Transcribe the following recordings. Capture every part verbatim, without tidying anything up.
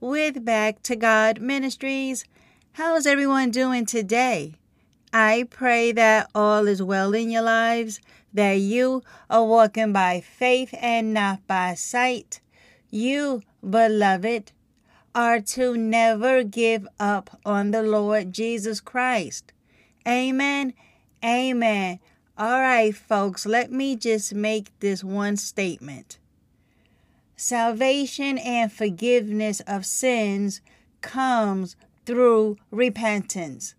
with Back to God Ministries. How's everyone doing today? I pray that all is well in your lives, that you are walking by faith and not by sight. You, beloved, are to never give up on the Lord Jesus Christ. Amen. Amen. All right, folks, let me just make this one statement. Salvation and forgiveness of sins comes through repentance.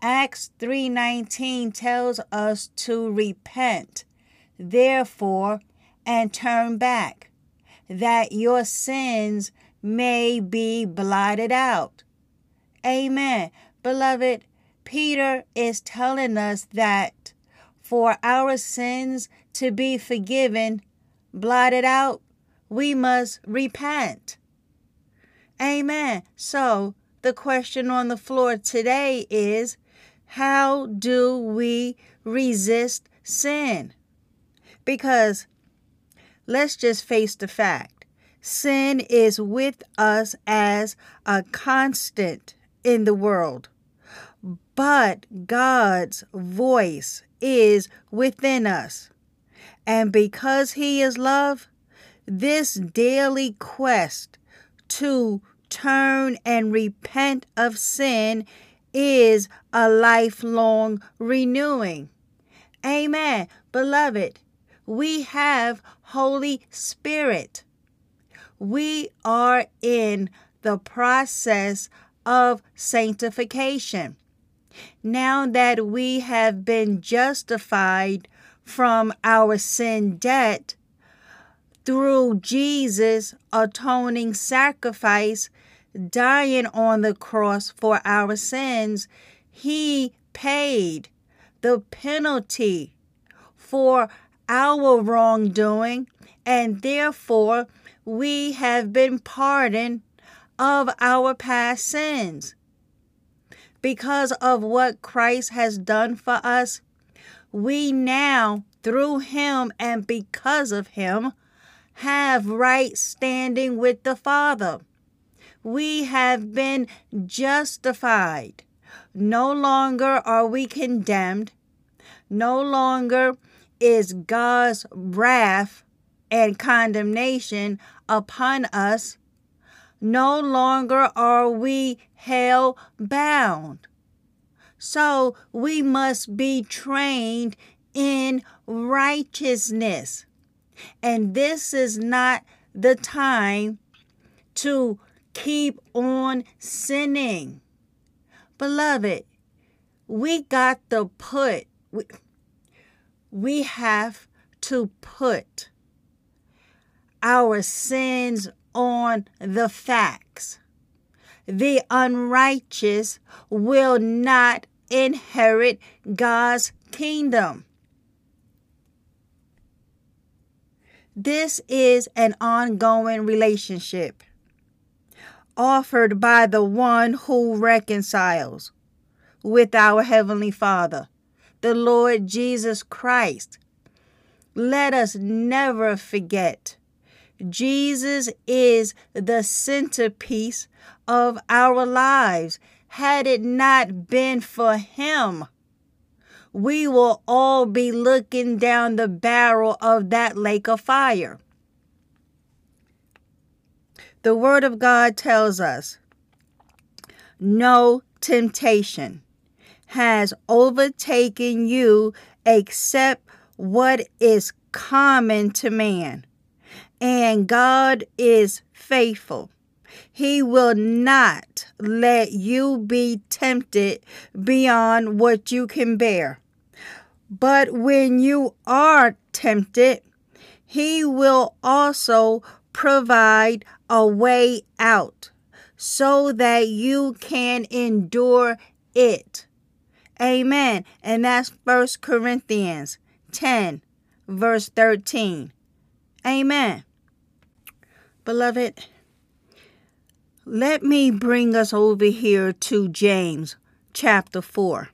Acts three nineteen tells us to repent, therefore, and turn back, that your sins may be blotted out. Amen. Beloved, Peter is telling us that for our sins to be forgiven, blotted out, we must repent. Amen. So the question on the floor today is, how do we resist sin? Because let's just face the fact. Sin is with us as a constant in the world, but God's voice is within us. And because He is love, this daily quest to turn and repent of sin is a lifelong renewing. Amen. Beloved, we have Holy Spirit. We are in the process of sanctification. Now that we have been justified from our sin debt through Jesus' atoning sacrifice, dying on the cross for our sins, He paid the penalty for our wrongdoing, and therefore we have been pardoned of our past sins. Because of what Christ has done for us, we now, through Him and because of Him, have right standing with the Father. We have been justified. No longer are we condemned. No longer is God's wrath and condemnation upon us. No longer are we hell bound. So we must be trained in righteousness. And this is not the time to keep on sinning. Beloved, we got to put, we, we have to put our sins on the facts. The unrighteous will not inherit God's kingdom. This is an ongoing relationship offered by the one who reconciles with our Heavenly Father, the Lord Jesus Christ. Let us never forget Jesus is the centerpiece of our lives. had it not been for him, we will all be looking down the barrel of that lake of fire. The Word of God tells us no temptation has overtaken you except what is common to man. And God is faithful. He will not let you be tempted beyond what you can bear. But when you are tempted, he will also provide a way out so that you can endure it. Amen. And that's First Corinthians ten, verse thirteen. Amen. Beloved, let me bring us over here to James chapter four.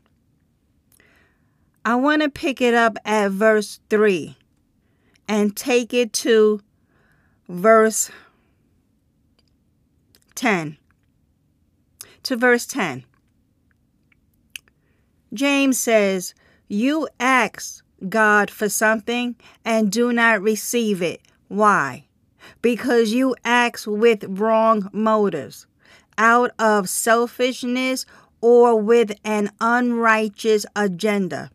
I want to pick it up at verse three and take it to verse ten. To verse ten. James says, you ask God for something and do not receive it. Why? Because you act with wrong motives, out of selfishness or with an unrighteous agenda,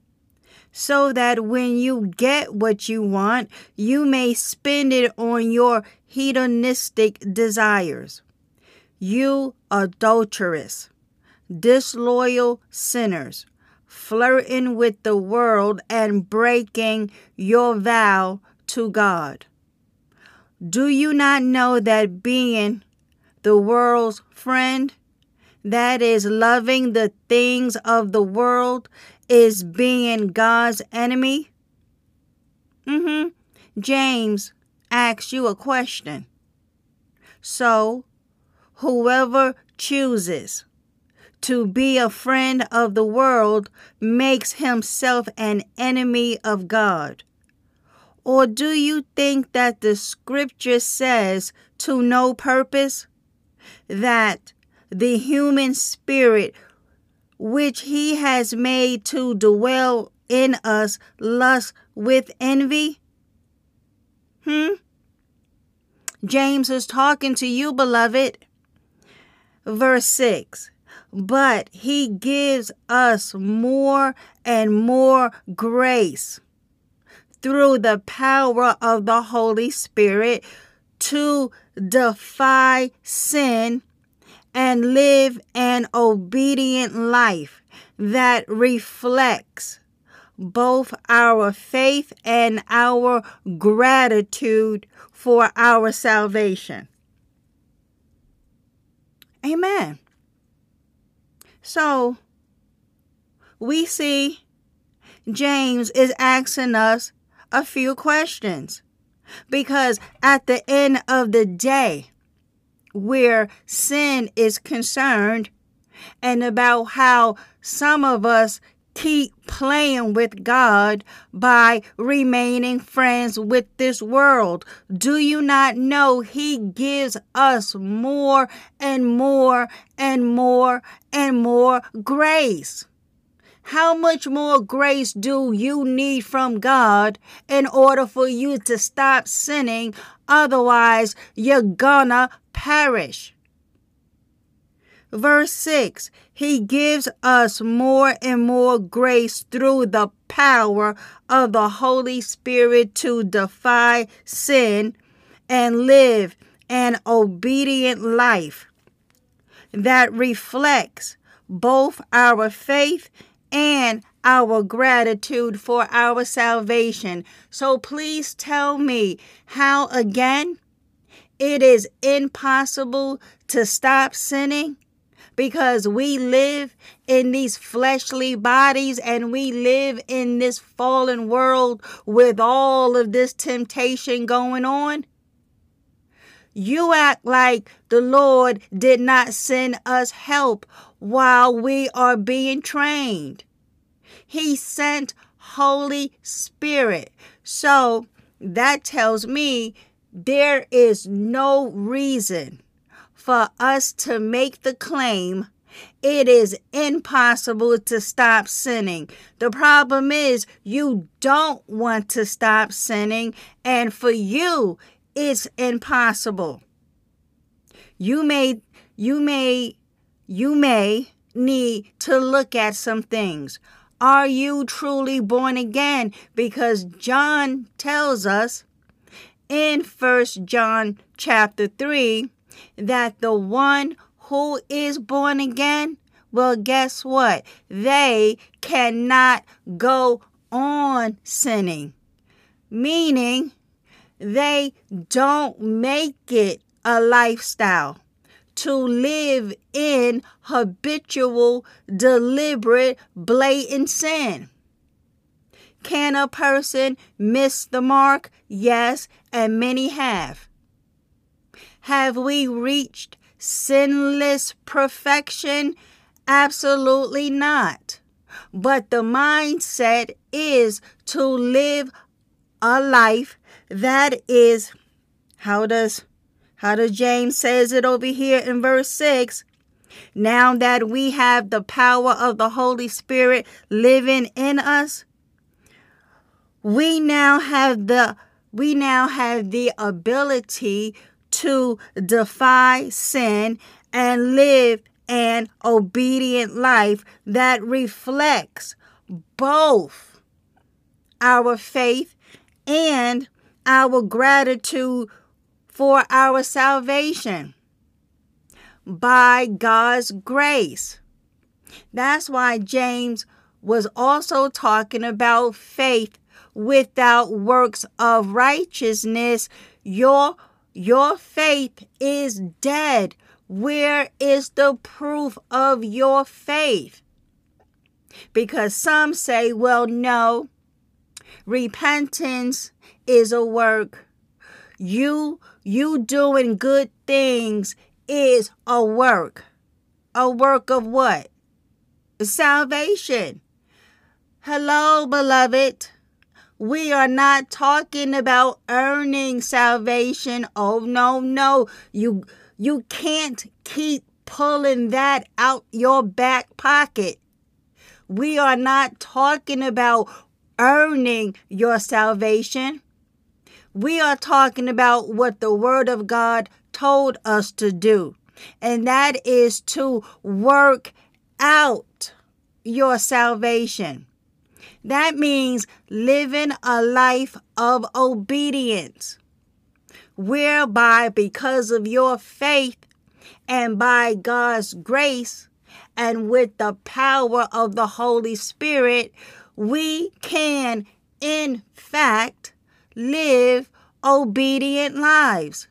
so that when you get what you want, you may spend it on your hedonistic desires. You adulterous, disloyal sinners, flirting with the world and breaking your vow to God. Do you not know that being the world's friend, that is loving the things of the world, is being God's enemy? Mm-hmm. James asks you a question. So, whoever chooses to be a friend of the world makes himself an enemy of God. Or do you think that the scripture says to no purpose that the human spirit which he has made to dwell in us lusts with envy? Hmm? James is talking to you, beloved. Verse six. But he gives us more and more grace through the power of the Holy Spirit to defy sin and live an obedient life that reflects both our faith and our gratitude for our salvation. Amen. So, we see James is asking us a few questions, because at the end of the day, where sin is concerned and about how some of us keep playing with God by remaining friends with this world, do you not know he gives us more and more and more and more grace? How much more grace do you need from God in order for you to stop sinning? Otherwise, you're gonna perish. Verse six, he gives us more and more grace through the power of the Holy Spirit to defy sin and live an obedient life that reflects both our faith and our gratitude for our salvation. So please tell me how, again, it is impossible to stop sinning because we live in these fleshly bodies and we live in this fallen world with all of this temptation going on. You act like the Lord did not send us help while we are being trained. He sent Holy Spirit. So that tells me there is no reason for us to make the claim It is impossible to stop sinning. The problem is you don't want to stop sinning, and for you, it's impossible. You may, you may, you may need to look at some things. Are you truly born again? Because John tells us in First John chapter three that the one who is born again, well, guess what? They cannot go on sinning, meaning they don't make it a lifestyle to live in habitual, deliberate, blatant sin. Can a person miss the mark? Yes, and many have. Have we reached sinless perfection? Absolutely not. But the mindset is to live a life that is, how does How does James says it over here in verse six? Now that we have the power of the Holy Spirit living in us, we now have the we now have the ability to defy sin and live an obedient life that reflects both our faith and our gratitude for our salvation by God's grace. That's why James was also talking about faith without works of righteousness. Your, your faith is dead. Where is the proof of your faith? Because some say, well, no, repentance is a work. You You doing good things is a work. A work of what? Salvation. Hello, beloved. We are not talking about earning salvation. Oh, no, no. You, you can't keep pulling that out your back pocket. We are not talking about earning your salvation. We are talking about what the Word of God told us to do, and that is to work out your salvation. That means living a life of obedience, whereby because of your faith and by God's grace and with the power of the Holy Spirit, we can, in fact, live obedient lives.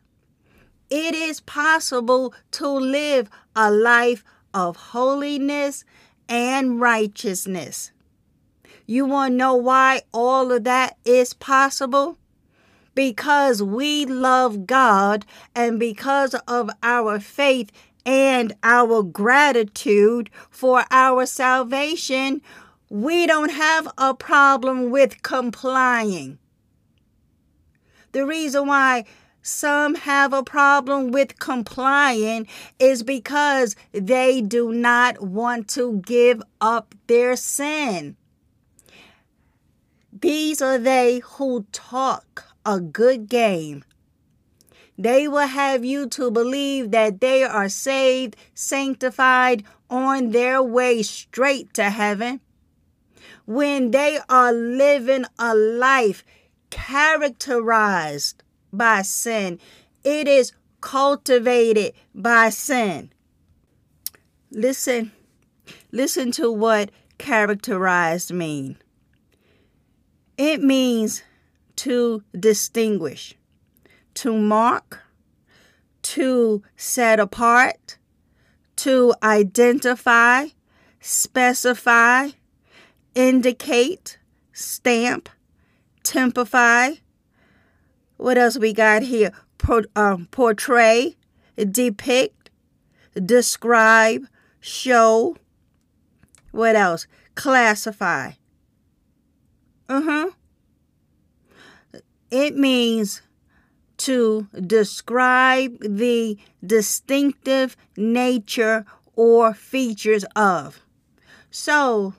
It is possible to live a life of holiness and righteousness. You want to know why all of that is possible? Because we love God, and because of our faith and our gratitude for our salvation, we don't have a problem with complying. The reason why some have a problem with complying is because they do not want to give up their sin. These are they who talk a good game. They will have you to believe that they are saved, sanctified, on their way straight to heaven, when they are living a life characterized by sin. It is cultivated by sin. Listen, listen to what characterized mean. It means to distinguish, to mark, to set apart, to identify, specify, indicate, stamp, typify. What else we got here? Pro, um, portray, depict, describe, show. What else? Classify. Uh-huh. It means to describe the distinctive nature or features of. So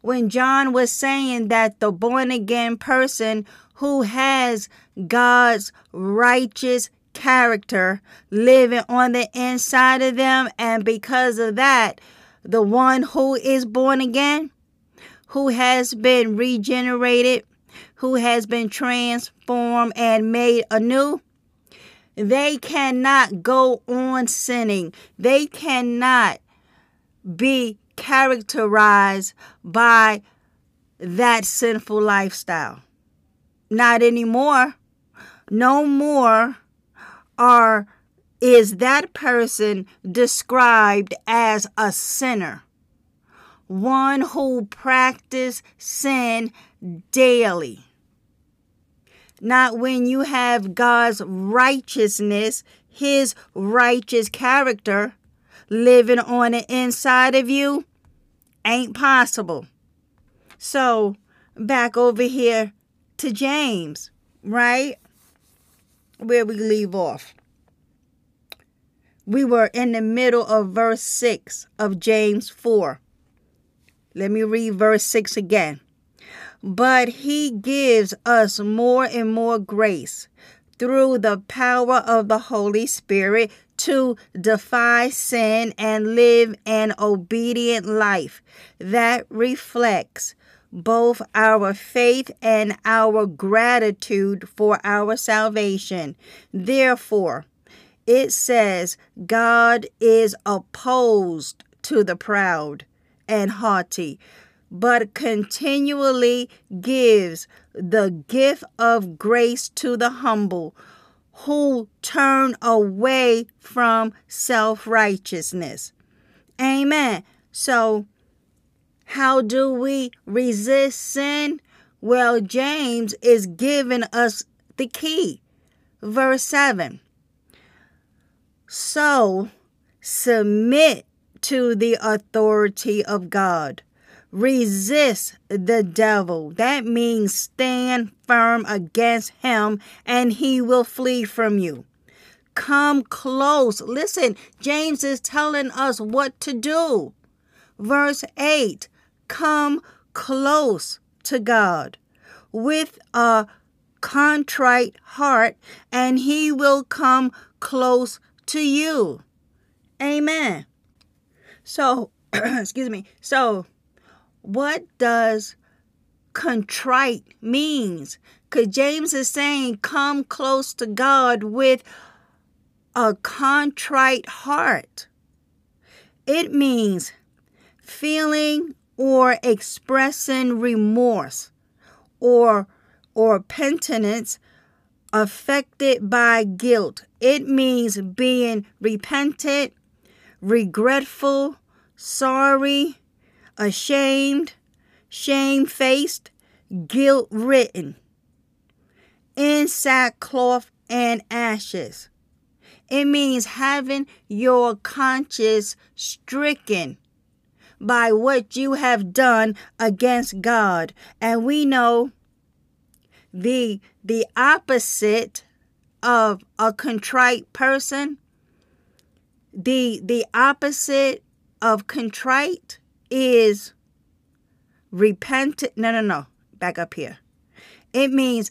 when John was saying that the born-again person who has God's righteous character living on the inside of them, and because of that, the one who is born again, who has been regenerated, who has been transformed and made anew, they cannot go on sinning. They cannot be characterized by that sinful lifestyle. Not anymore. No more are is that person described as a sinner, one who practices sin daily. Not when you have God's righteousness, his righteous character living on the inside of you, ain't possible. So back over here to James, right? Where we leave off. We were in the middle of verse six of James four. Let me read verse six again. But he gives us more and more grace through the power of the Holy Spirit to defy sin and live an obedient life that reflects both our faith and our gratitude for our salvation. Therefore, it says God is opposed to the proud and haughty, but continually gives the gift of grace to the humble who turn away from self-righteousness. Amen. So how do we resist sin? Well, James is giving us the key. Verse seven. So submit to the authority of God. Resist the devil. That means stand firm against him and he will flee from you. Come close. Listen, James is telling us what to do. Verse eight. Come close to God with a contrite heart and he will come close to you. Amen. So, excuse me. So, what does contrite means? Because James is saying come close to God with a contrite heart. It means feeling or expressing remorse or, or penitence affected by guilt. It means being repentant, regretful, sorry, ashamed, shamefaced, guilt-ridden, in sackcloth and ashes. It means having your conscience stricken by what you have done against God. And we know the, the opposite of a contrite person, the, the opposite of contrite is repentant. No, no, no. Back up here. It means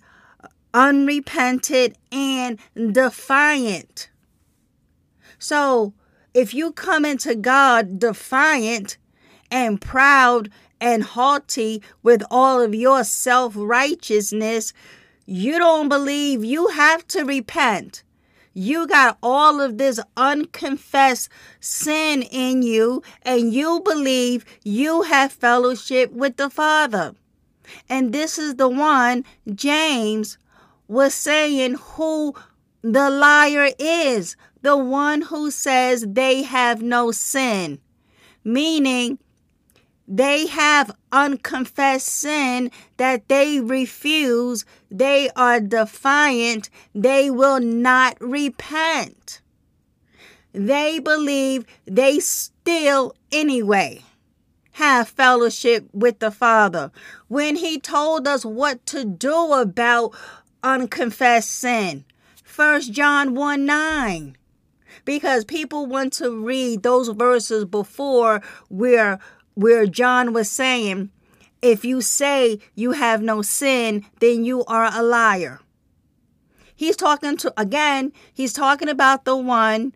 unrepented and defiant. So if you come into God defiant and proud and haughty with all of your self-righteousness, you don't believe you have to repent. You got all of this unconfessed sin in you, and you believe you have fellowship with the Father. And this is the one James was saying who the liar is, the one who says they have no sin, meaning they have unconfessed sin that they refuse. They are defiant. They will not repent. They believe they still anyway have fellowship with the Father. When he told us what to do about unconfessed sin, First John one nine, because people want to read those verses before where where John was saying, if you say you have no sin, then you are a liar. He's talking to, again, he's talking about the one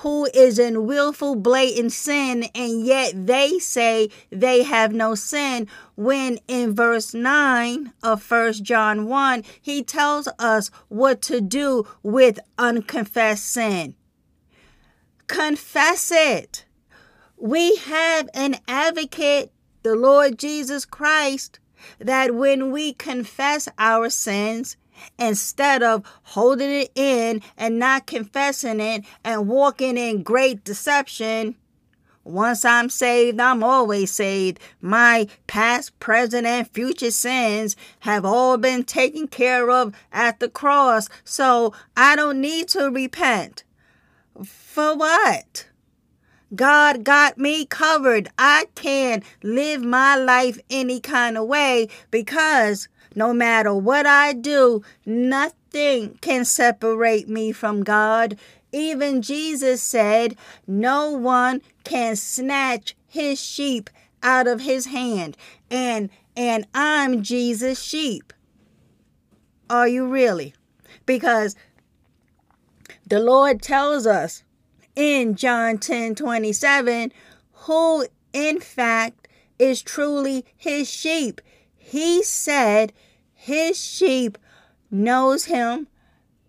who is in willful, blatant sin, and yet they say they have no sin, when in verse nine of First John one, he tells us what to do with unconfessed sin. Confess it. We have an advocate, the Lord Jesus Christ, that when we confess our sins, instead of holding it in and not confessing it and walking in great deception, once I'm saved, I'm always saved. My past, present, and future sins have all been taken care of at the cross, so I don't need to repent. For what? God got me covered. I can live my life any kind of way, because no matter what I do, nothing can separate me from God. Even Jesus said, no one can snatch his sheep out of his hand. And, and I'm Jesus' sheep. Are you really? Because the Lord tells us in John ten twenty-seven, who in fact is truly his sheep. He said, his sheep knows him.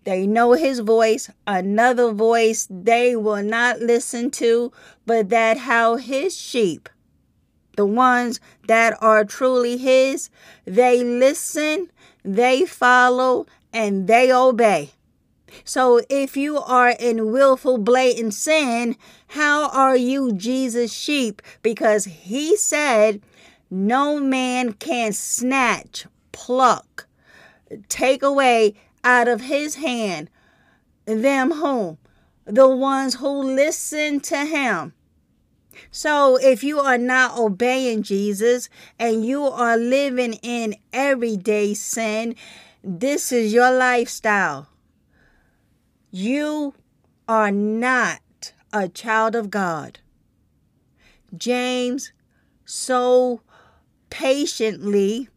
They know his voice. Another voice they will not listen to, but that how his sheep, the ones that are truly his, they listen, they follow, and they obey. So if you are in willful, blatant sin, how are you Jesus' sheep? Because he said, no man can snatch, pluck, take away out of his hand them whom? The ones who listen to him. So if you are not obeying Jesus and you are living in everyday sin, this is your lifestyle. You are not a child of God. James so patiently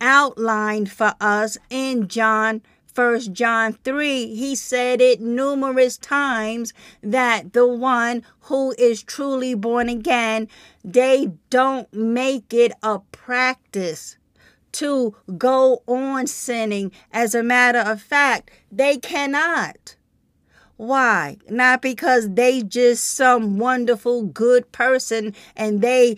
outlined for us in John, First John three. He said it numerous times that the one who is truly born again, they don't make it a practice to go on sinning. As a matter of fact, they cannot. Why? Not because they just some wonderful good person and they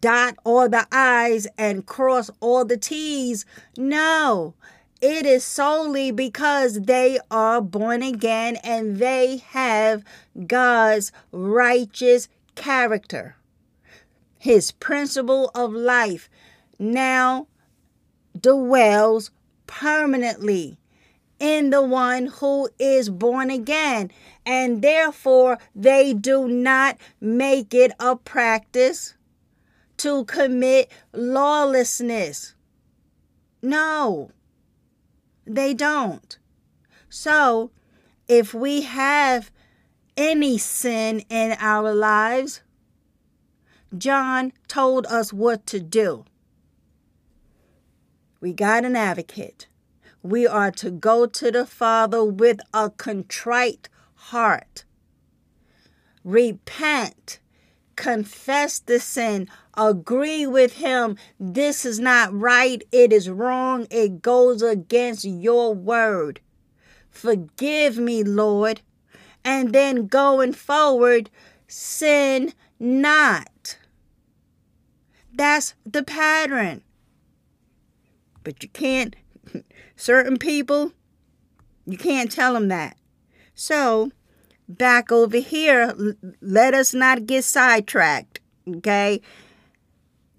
dot all the I's and cross all the T's. No, it is solely because they are born again and they have God's righteous character, his principle of life now dwells permanently in the one who is born again, and therefore they do not make it a practice to commit lawlessness. No, they don't. So if we have any sin in our lives, John told us what to do. We got an advocate. We are to go to the Father with a contrite heart. Repent. Confess the sin. Agree with him. This is not right. It is wrong. It goes against your word. Forgive me, Lord. And then going forward, sin not. That's the pattern. But you can't, certain people, you can't tell them that. So, back over here, let us not get sidetracked, okay?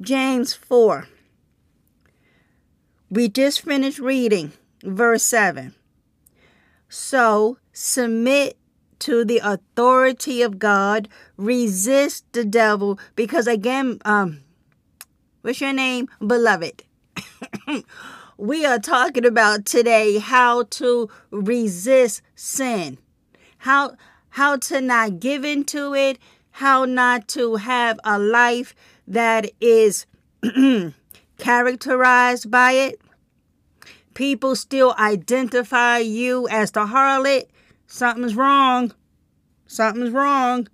James four. We just finished reading verse seven. So submit to the authority of God, resist the devil, because again, um, what's your name, beloved? We are talking about today how to resist sin. How how to not give into it, how not to have a life that is characterized by it. People still identify you as the harlot. Something's wrong. Something's wrong.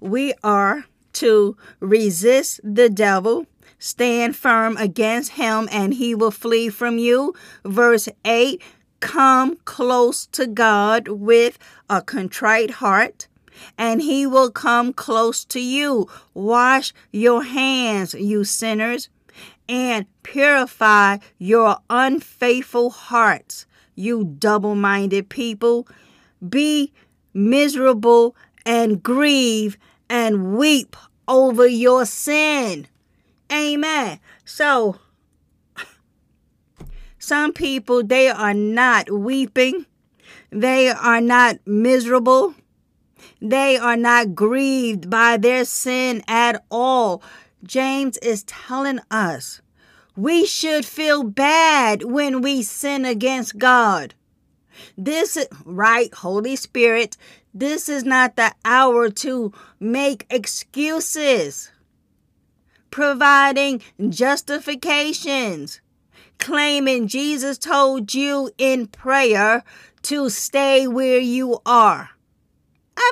We are to resist the devil, stand firm against him, and he will flee from you. Verse eight, come close to God with a contrite heart, and he will come close to you. Wash your hands, you sinners, and purify your unfaithful hearts, you double-minded people. Be miserable and grieve and weep over your sin. Amen. So, some people, they are not weeping. They are not miserable. They are not grieved by their sin at all. James is telling us we should feel bad when we sin against God. This is right, Holy Spirit. This is not the hour to make excuses, providing justifications, claiming Jesus told you in prayer to stay where you are.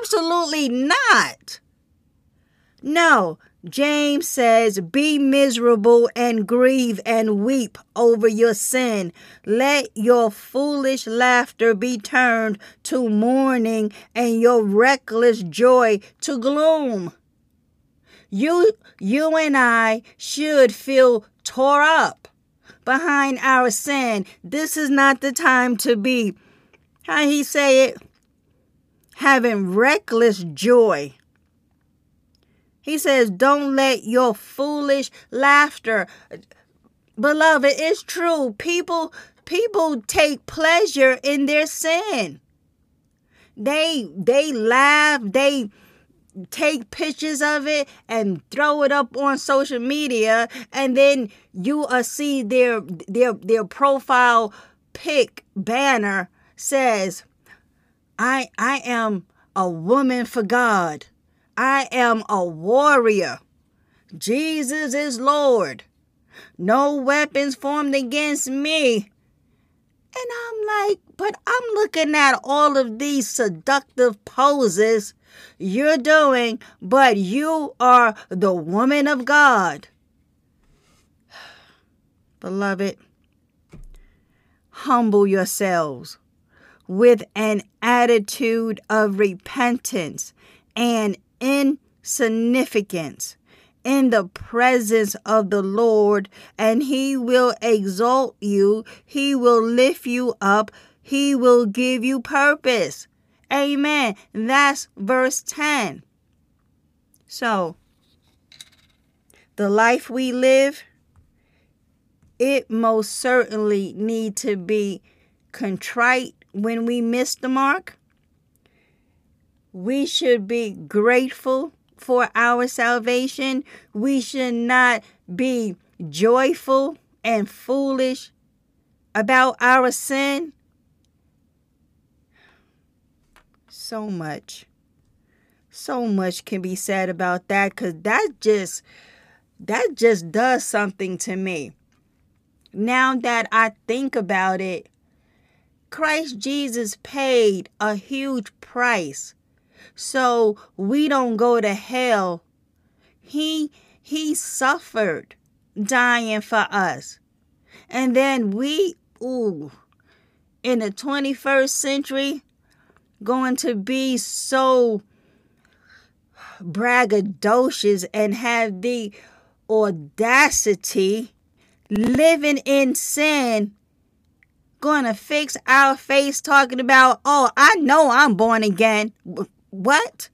Absolutely not. No, James says, be miserable and grieve and weep over your sin. Let your foolish laughter be turned to mourning and your reckless joy to gloom. You, you and I should feel tore up behind our sin. This is not the time to be, how he say it, having reckless joy. He says, don't let your foolish laughter. Beloved, it's true. People, people take pleasure in their sin. They, they laugh. They take pictures of it and throw it up on social media. And then you uh, see their, their, their profile pic banner says, I, I am a woman for God. I am a warrior. Jesus is Lord. No weapons formed against me. And I'm like, but I'm looking at all of these seductive poses you're doing, but you are the woman of God. Beloved, humble yourselves with an attitude of repentance and insignificance in the presence of the Lord, and he will exalt you. He will lift you up. He will give you purpose. Amen. That's verse ten. So, the life we live, it most certainly need to be contrite when we miss the mark. We should be grateful for our salvation. We should not be joyful and foolish about our sin. So much, so much can be said about that, because that just, that just does something to me. Now that I think about it, Christ Jesus paid a huge price so we don't go to hell. He, he suffered dying for us. And then we, ooh, in the twenty-first century, going to be so braggadocious and have the audacity, living in sin, going to fix our face talking about, oh, I know I'm born again. What?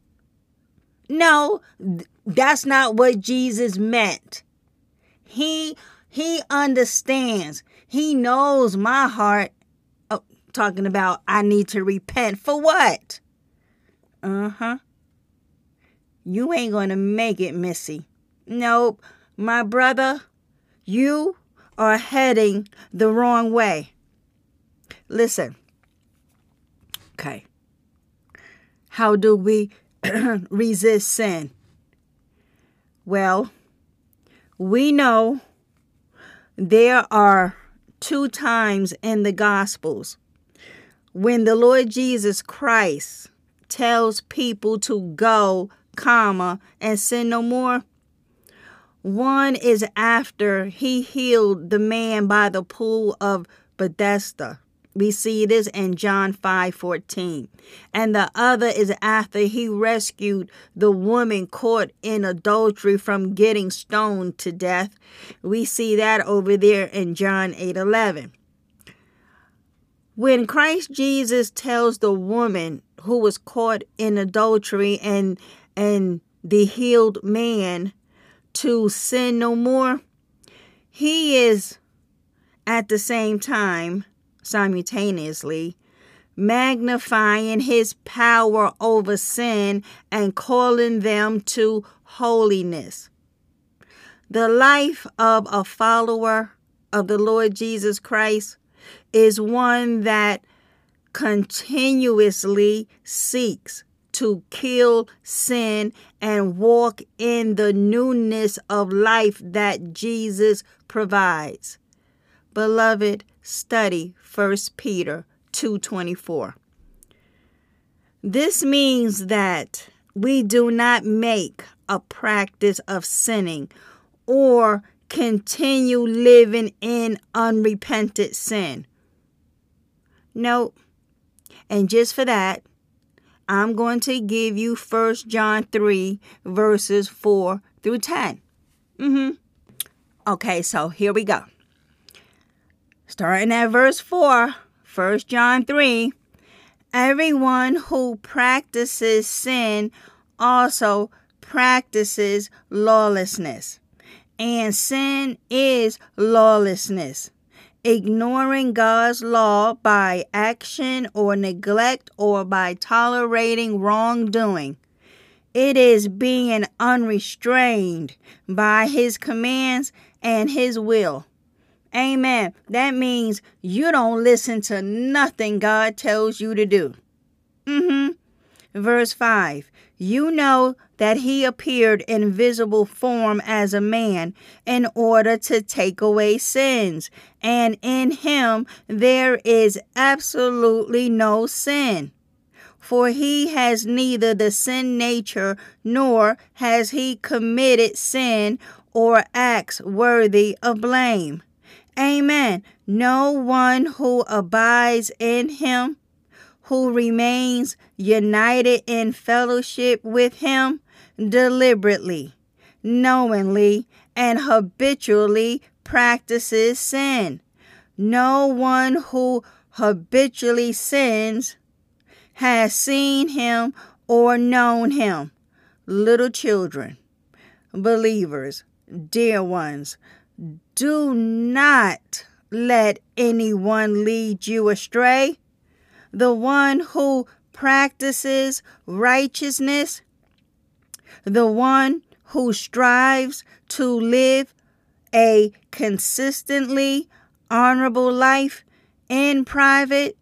No, that's not what Jesus meant. He he understands. He knows my heart. Oh, talking about I need to repent. For what? Uh-huh. You ain't going to make it, Missy. Nope. My brother, you are heading the wrong way. Listen. Okay. How do we resist sin? Well, we know there are two times in the Gospels when the Lord Jesus Christ tells people to go, comma, and sin no more. One is after he healed the man by the pool of Bethesda. We see this in John five fourteen. And the other is after he rescued the woman caught in adultery from getting stoned to death. We see that over there in John eight eleven. When Christ Jesus tells the woman who was caught in adultery and, and the healed man to sin no more, he is at the same time simultaneously magnifying his power over sin and calling them to holiness. The life of a follower of the Lord Jesus Christ is one that continuously seeks to kill sin and walk in the newness of life that Jesus provides. Beloved, study First Peter two twenty-four. This means that we do not make a practice of sinning or continue living in unrepented sin. Nope. And just for that, I'm going to give you First John three, verses four through ten. Mm-hmm. Okay, so here we go. Starting at verse four, First John three, everyone who practices sin also practices lawlessness, and sin is lawlessness. Ignoring God's law by action or neglect or by tolerating wrongdoing. It is being unrestrained by his commands and his will. Amen. That means you don't listen to nothing God tells you to do. Mm-hmm. Verse five. You know that he appeared in visible form as a man in order to take away sins, and in him there is absolutely no sin. For he has neither the sin nature, nor has he committed sin or acts worthy of blame. Amen. No one who abides in him, who remains united in fellowship with him, deliberately, knowingly, and habitually practices sin. No one who habitually sins has seen him or known him. Little children, believers, dear ones, do not let anyone lead you astray. The one who practices righteousness, the one who strives to live a consistently honorable life in private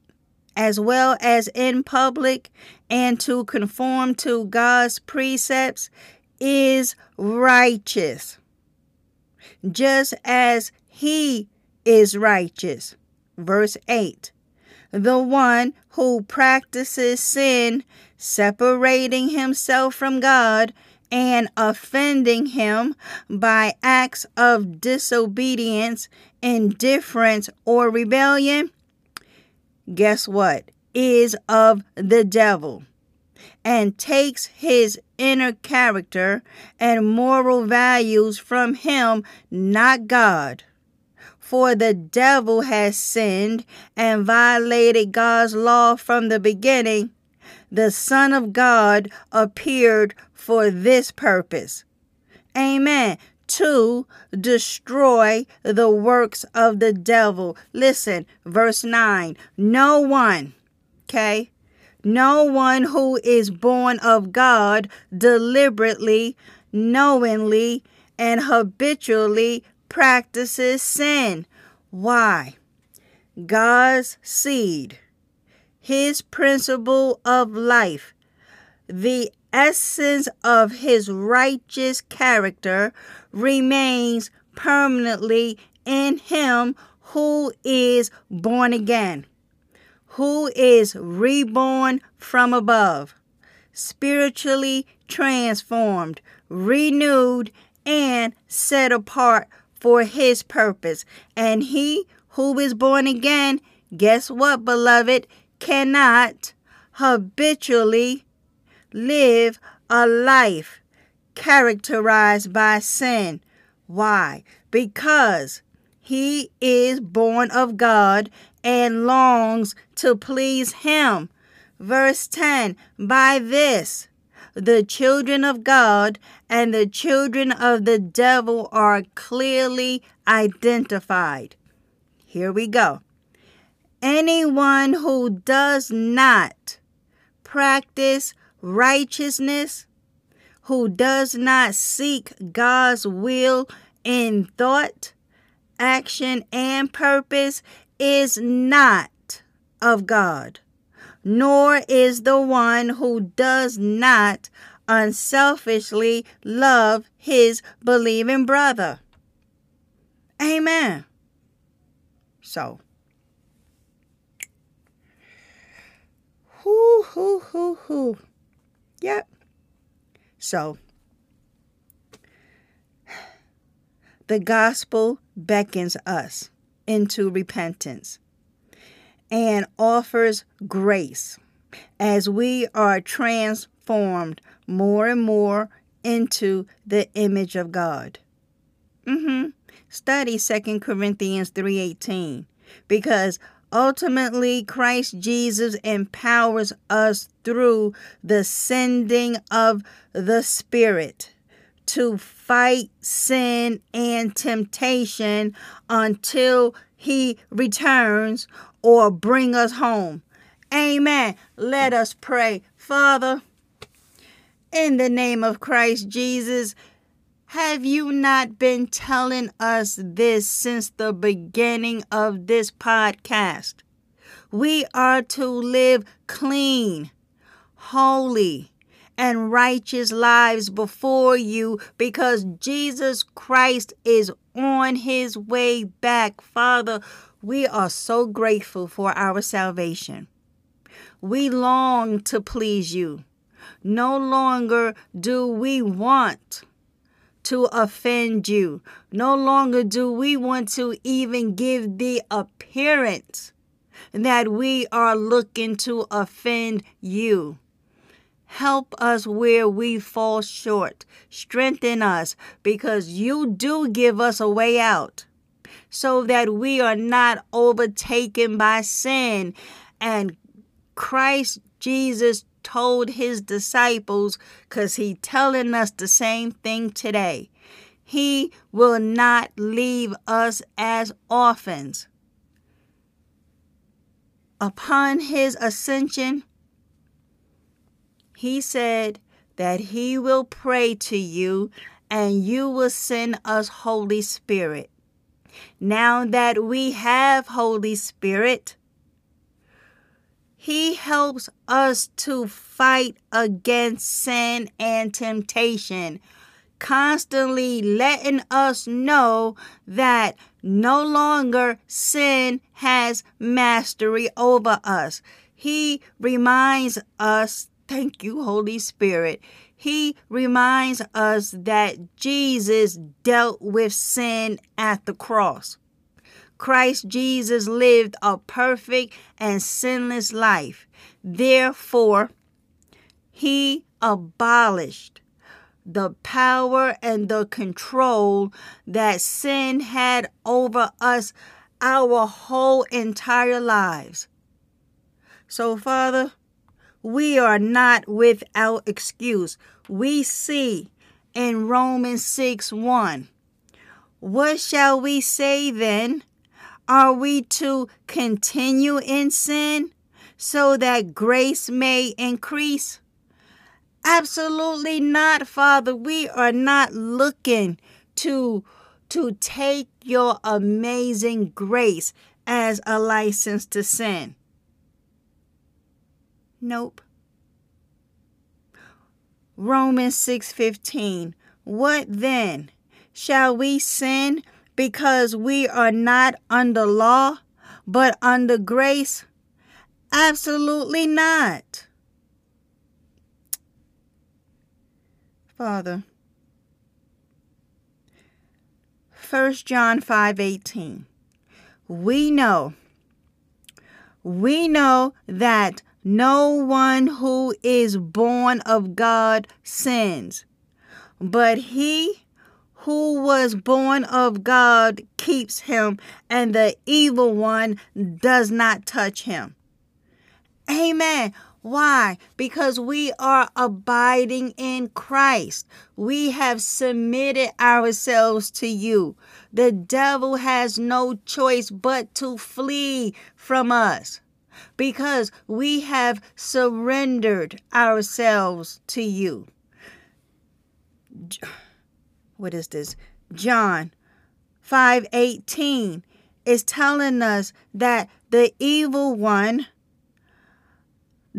as well as in public and to conform to God's precepts is righteous, just as he is righteous. Verse eight. The one who practices sin, separating himself from God and offending him by acts of disobedience, indifference, or rebellion, guess what? Is of the devil and takes his inner character and moral values from him, not God. For the devil has sinned and violated God's law from the beginning. The Son of God appeared for this purpose. Amen. To destroy the works of the devil. Listen, verse nine. No one, okay, no one who is born of God deliberately, knowingly, and habitually practices sin. Why? God's seed, his principle of life, the essence of his righteous character remains permanently in him who is born again, who is reborn from above, spiritually transformed, renewed, and set apart for his purpose. And he who is born again, guess what, beloved, cannot habitually live a life characterized by sin. Why? Because he is born of God and longs to please him. Verse ten, by this, the children of God and the children of the devil are clearly identified. Here we go. Anyone who does not practice righteousness, who does not seek God's will in thought, action, and purpose, is not of God, nor is the one who does not unselfishly love his believing brother. Amen. So, hoo, hoo, hoo, hoo. Yep. So, the gospel beckons us into repentance and offers grace as we are transformed more and more into the image of God. Mm-hmm. Study Second Corinthians three eighteen, because ultimately Christ Jesus empowers us through the sending of the Spirit to fight sin and temptation until he returns or bring us home. Amen. Let us pray. Father, in the name of Christ Jesus, have you not been telling us this since the beginning of this podcast? We are to live clean, holy, and righteous lives before you, because Jesus Christ is on his way back. Father, we are so grateful for our salvation. We long to please you. No longer do we want to offend you. No longer do we want to even give the appearance that we are looking to offend you. Help us where we fall short. Strengthen us, because you do give us a way out so that we are not overtaken by sin. And Christ Jesus told his disciples, because he's telling us the same thing today, he will not leave us as orphans. Upon his ascension, he said that he will pray to you and you will send us Holy Spirit. Now that we have Holy Spirit, he helps us to fight against sin and temptation, constantly letting us know that no longer sin has mastery over us. He reminds us, thank you, Holy Spirit. He reminds us that Jesus dealt with sin at the cross. Christ Jesus lived a perfect and sinless life. Therefore, he abolished the power and the control that sin had over us our whole entire lives. So, Father, we are not without excuse. We see in Romans six one. What shall we say then? Are we to continue in sin so that grace may increase? Absolutely not, Father. We are not looking to, to take your amazing grace as a license to sin. Nope. Romans six fifteen. What then? Shall we sin because we are not under law, but under grace? Absolutely not. Father, First John five eighteen. We know, we know that no one who is born of God sins, but he who was born of God keeps him, and the evil one does not touch him. Amen. Why? Because we are abiding in Christ. We have submitted ourselves to you. The devil has no choice but to flee from us, because we have surrendered ourselves to you. What is this? John five eighteen is telling us that the evil one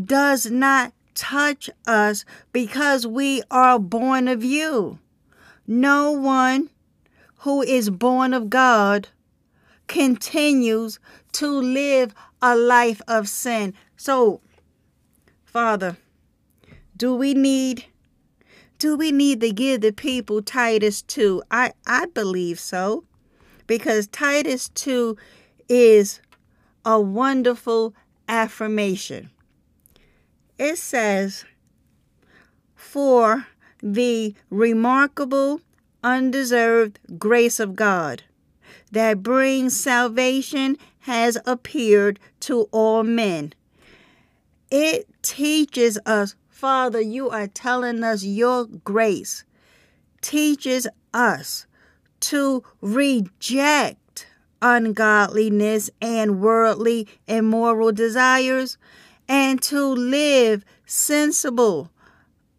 does not touch us because we are born of you. No one who is born of God continues to live a life of sin. So, Father, do we need do we need to give the people Titus two? I, I believe so, because Titus two is a wonderful affirmation. It says, for the remarkable, undeserved grace of God that brings salvation has appeared to all men. It teaches us, Father, you are telling us your grace teaches us to reject ungodliness and worldly immoral desires, and to live sensible,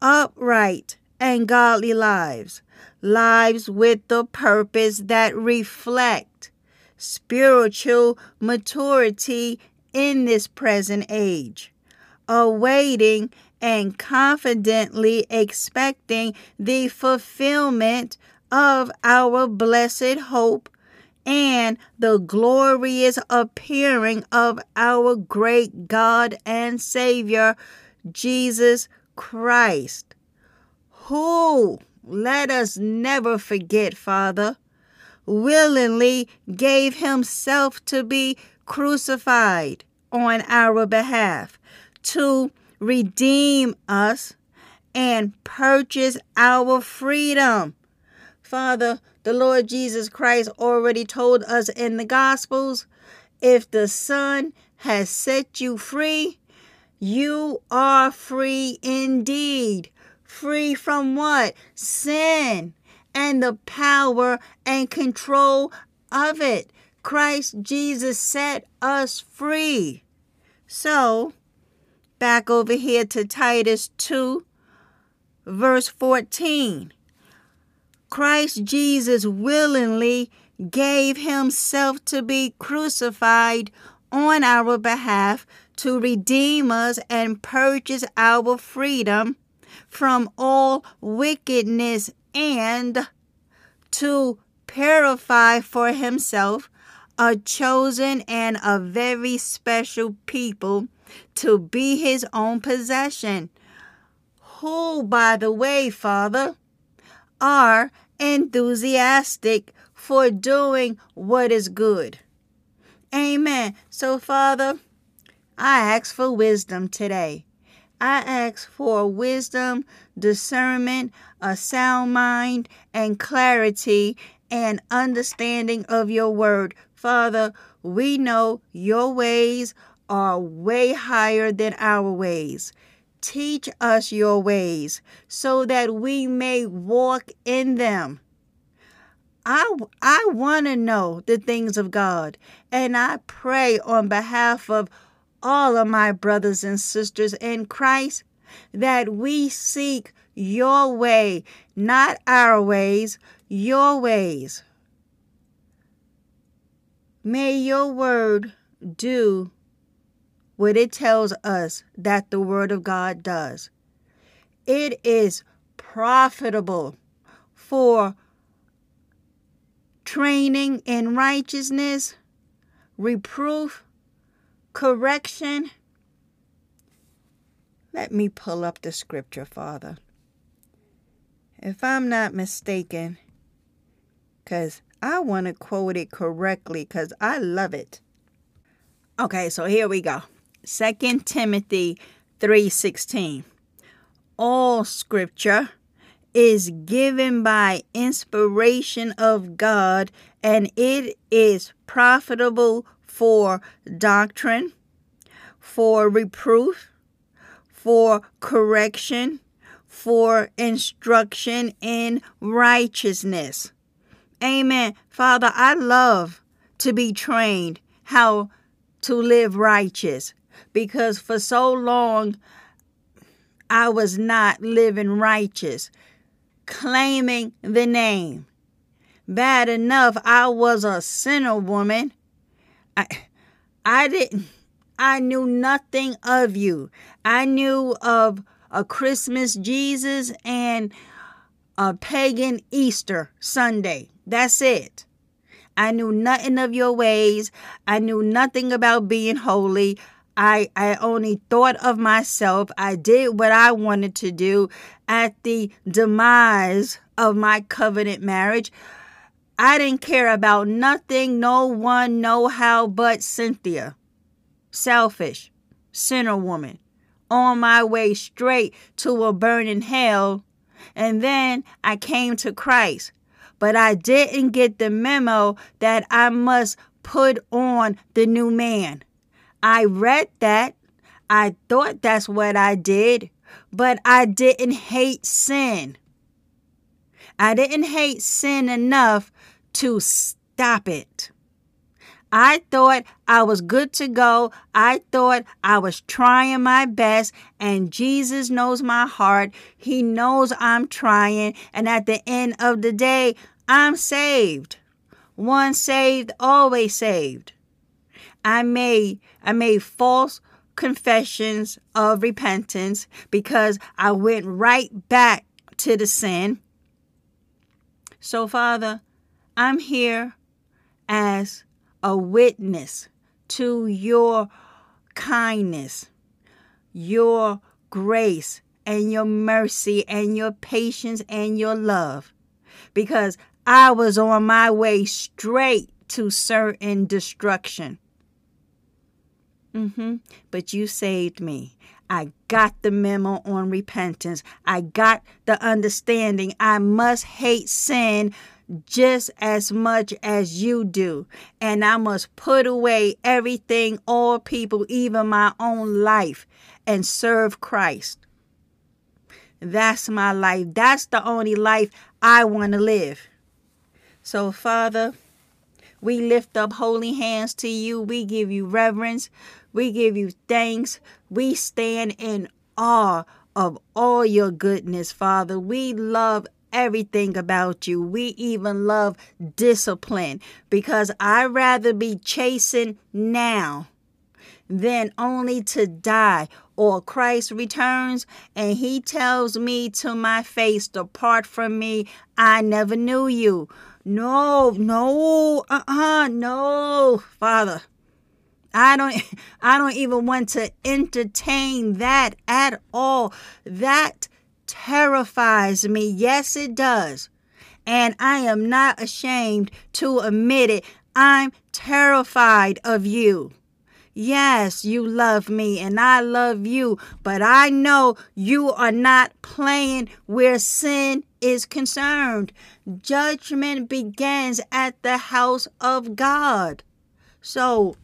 upright, and godly lives, lives with the purpose that reflect spiritual maturity in this present age, awaiting and confidently expecting the fulfillment of our blessed hope and the glorious appearing of our great God and Savior, Jesus Christ, who, let us never forget, Father, willingly gave himself to be crucified on our behalf to redeem us and purchase our freedom. Father, the Lord Jesus Christ already told us in the Gospels, if the Son has set you free, you are free indeed. Free from what? Sin and the power and control of it. Christ Jesus set us free. So, back over here to Titus two, verse fourteen. Christ Jesus willingly gave himself to be crucified on our behalf to redeem us and purchase our freedom from all wickedness, and to purify for himself a chosen and a very special people to be his own possession, who, by the way, Father, are enthusiastic for doing what is good. Amen. So, Father, I ask for wisdom today. I ask for wisdom, discernment, a sound mind, and clarity and understanding of your word. Father, we know your ways are way higher than our ways. Teach us your ways so that we may walk in them. I, I want to know the things of God, and I pray on behalf of all of my brothers and sisters in Christ that we seek your way, not our ways, your ways. May your word do what it tells us that the word of God does. It is profitable for training in righteousness, reproof, correction. Let me pull up the scripture, Father. If I'm not mistaken, because I want to quote it correctly because I love it. Okay, so here we go. Second Timothy three sixteen. All scripture is given by inspiration of God, and it is profitable for doctrine, for reproof, for correction, for instruction in righteousness. Amen. Father, I love to be trained how to live righteous, because for so long I was not living righteous, claiming the name. Bad enough, I was a sinner woman. I, I didn't. I knew nothing of you. I knew of a Christmas Jesus and a pagan Easter Sunday. That's it. I knew nothing of your ways. I knew nothing about being holy. I, I only thought of myself. I did what I wanted to do. At the demise of my covenant marriage, I didn't care about nothing, no one, no how but Cynthia. Selfish, sinner woman, on my way straight to a burning hell. And then I came to Christ, but I didn't get the memo that I must put on the new man. I read that. I thought that's what I did, but I didn't hate sin. I didn't hate sin enough to stop it. I thought I was good to go. I thought I was trying my best, and Jesus knows my heart. He knows I'm trying, and at the end of the day, I'm saved. Once saved, always saved. I made I made false confessions of repentance because I went right back to the sin. So, Father, I'm here as a witness to your kindness, your grace, and your mercy, and your patience, and your love. Because I was on my way straight to certain destruction. Mm-hmm. But you saved me. I got the memo on repentance. I got the understanding I must hate sin just as much as you do. And I must put away everything, all people, even my own life, and serve Christ. That's my life. That's the only life I want to live. So, Father, we lift up holy hands to you. We give you reverence. We give you thanks. We stand in awe of all your goodness, Father. We love everything about you. We even love discipline, because I'd rather be chasing now than only to die, or Christ returns and he tells me to my face, depart from me, I never knew you. No, no, uh-uh, no, Father. I don't I don't even want to entertain that at all. That terrifies me. Yes, it does. And I am not ashamed to admit it. I'm terrified of you. Yes, you love me and I love you, but I know you are not playing where sin is concerned. Judgment begins at the house of God. So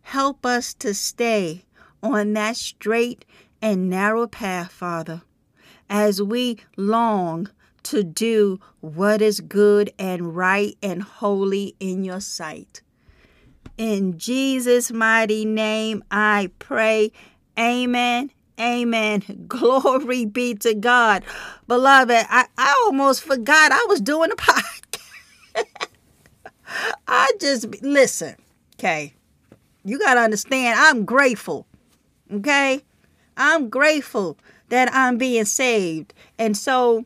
help us to stay on that straight and narrow path, Father, as we long to do what is good and right and holy in your sight. In Jesus' mighty name, I pray. Amen. Amen. Glory be to God. Beloved, I, I almost forgot I was doing a podcast. I just, listen, okay, you got to understand, I'm grateful, okay? I'm grateful that I'm being saved. And so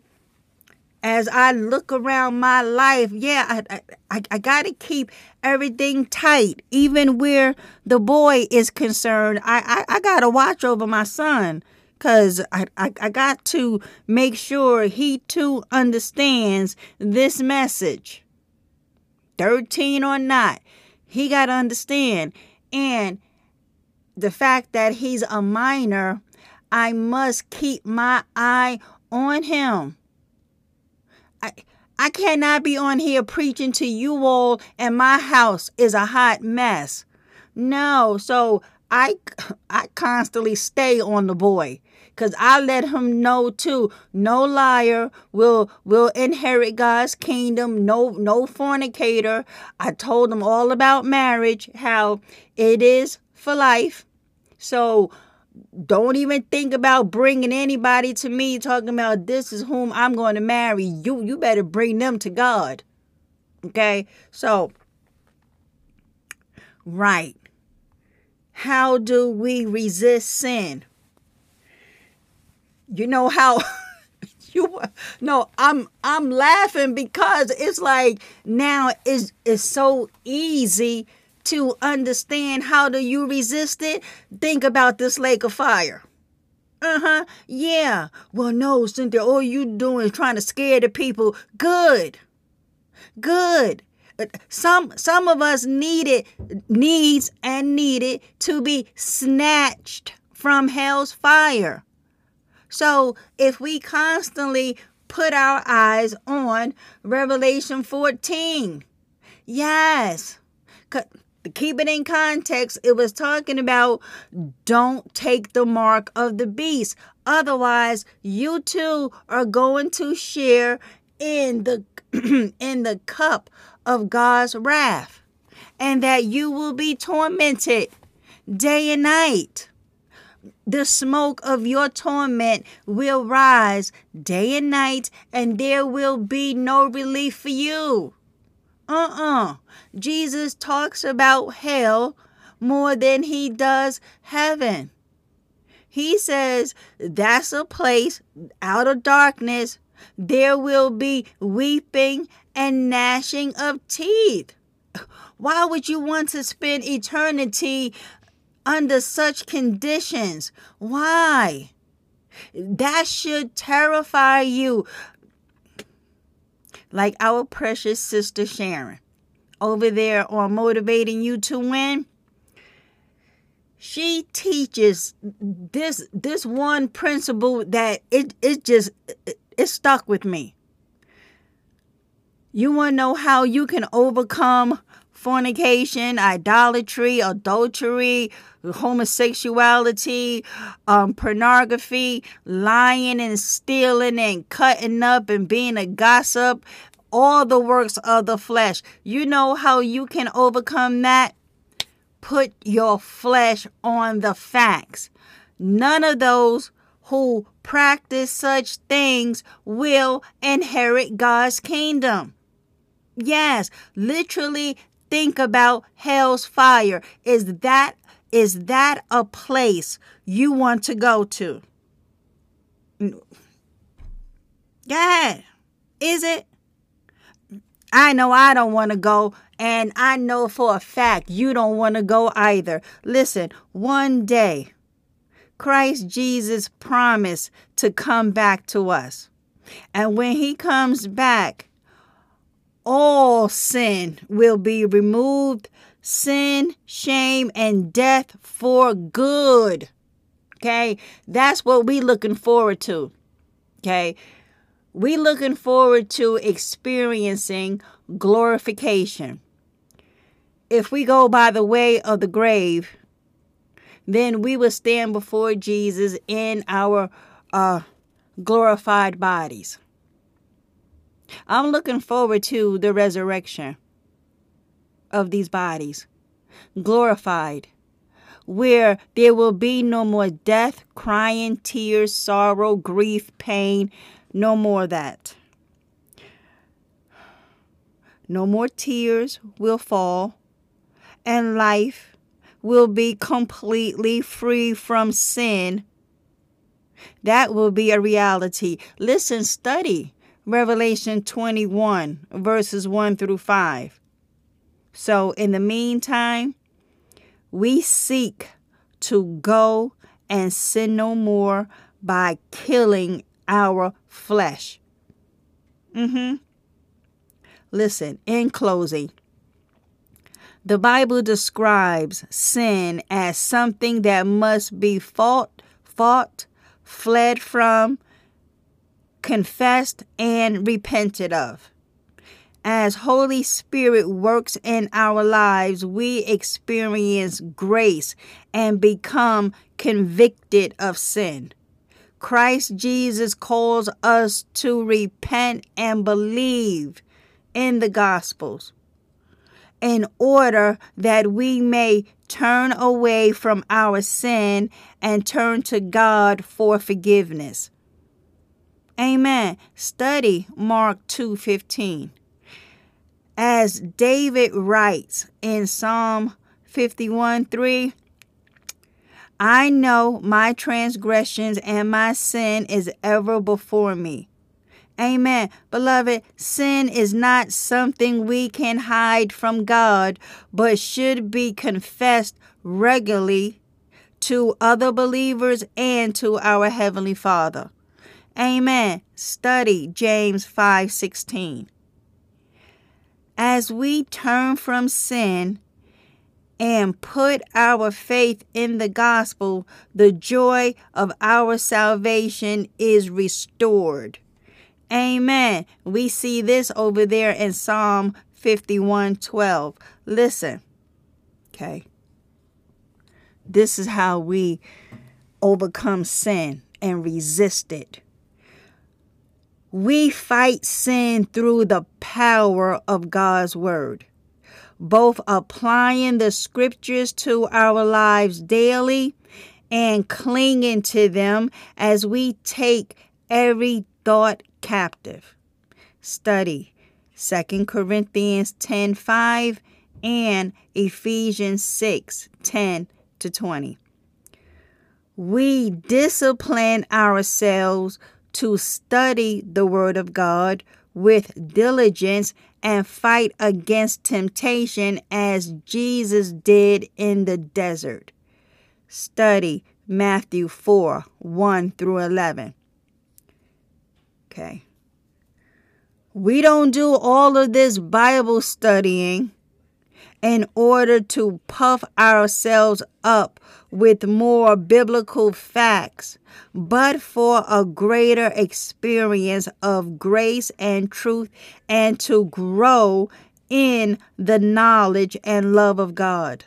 as I look around my life, yeah, I I, I got to keep everything tight. Even where the boy is concerned, I, I, I got to watch over my son, because I, I, I got to make sure he too understands this message. thirteen or not, he got to understand. And the fact that he's a minor, I must keep my eye on him. I, I cannot be on here preaching to you all and my house is a hot mess. No, so I, I constantly stay on the boy, because I let him know too, no liar will will inherit God's kingdom, no no fornicator. I told him all about marriage, how it is for life. So don't even think about bringing anybody to me talking about this is whom I'm going to marry. You, you better bring them to God. Okay? So, right. How do we resist sin? You know how you no, I'm I'm laughing because it's like now it's it's so easy to understand. How do you resist it? Think about this lake of fire. Uh-huh. Yeah. Well, no, Cynthia, all you doing is trying to scare the people. Good. Good. Some some of us need it, needs and needed to be snatched from hell's fire. So if we constantly put our eyes on Revelation fourteen, yes, keep it in context. It was talking about don't take the mark of the beast. Otherwise, you too are going to share in the in the cup of God's wrath, and that you will be tormented day and night. The smoke of your torment will rise day and night, and there will be no relief for you. Uh-uh. Jesus talks about hell more than he does heaven. He says that's a place out of darkness. There will be weeping and gnashing of teeth. Why would you want to spend eternity under such conditions? Why? That should terrify you. Like our precious sister Sharon over there on Motivating You to Win. She teaches this this one principle that it, it just, it, it stuck with me. You want to know how you can overcome fornication, idolatry, adultery, homosexuality, um, pornography, lying and stealing and cutting up and being a gossip, all the works of the flesh. You know how you can overcome that? Put your flesh on the facts. None of those who practice such things will inherit God's kingdom. Yes, literally think about hell's fire. Is that is that a place you want to go to? Yeah. Is it? I know I don't want to go, and I know for a fact you don't want to go either. Listen, one day Christ Jesus promised to come back to us. And when he comes back, all sin will be removed, sin, shame, and death for good. Okay? That's what we're looking forward to. Okay? We're looking forward to experiencing glorification. If we go by the way of the grave, then we will stand before Jesus in our uh, glorified bodies. I'm looking forward to the resurrection of these bodies, glorified, where there will be no more death, crying, tears, sorrow, grief, pain, no more of that. No more tears will fall, and life will be completely free from sin That will be a reality. Listen, study Revelation twenty-one, verses one through five. So in the meantime, we seek to go and sin no more by killing our flesh. Mm-hmm. Listen, in closing, the Bible describes sin as something that must be fought, fought, fled from, confessed, and repented of. As Holy Spirit works in our lives, we experience grace and become convicted of sin. Christ Jesus calls us to repent and believe in the Gospels in order that we may turn away from our sin and turn to God for forgiveness. Amen. Study Mark two fifteen. As David writes in Psalm fifty-one three, I know my transgressions and my sin is ever before me. Amen. Beloved, sin is not something we can hide from God, but should be confessed regularly to other believers and to our Heavenly Father. Amen. Study James five sixteen. As we turn from sin and put our faith in the gospel, the joy of our salvation is restored. Amen. We see this over there in Psalm fifty-one twelve. Listen, okay. This is how we overcome sin and resist it. We fight sin through the power of God's word, both applying the scriptures to our lives daily and clinging to them as we take every thought captive. Study Second Corinthians ten five and Ephesians six ten to twenty. We discipline ourselves to study the word of God with diligence and fight against temptation as Jesus did in the desert. Study Matthew four one through eleven. Okay. We don't do all of this Bible studying in order to puff ourselves up with more biblical facts, but for a greater experience of grace and truth and to grow in the knowledge and love of God.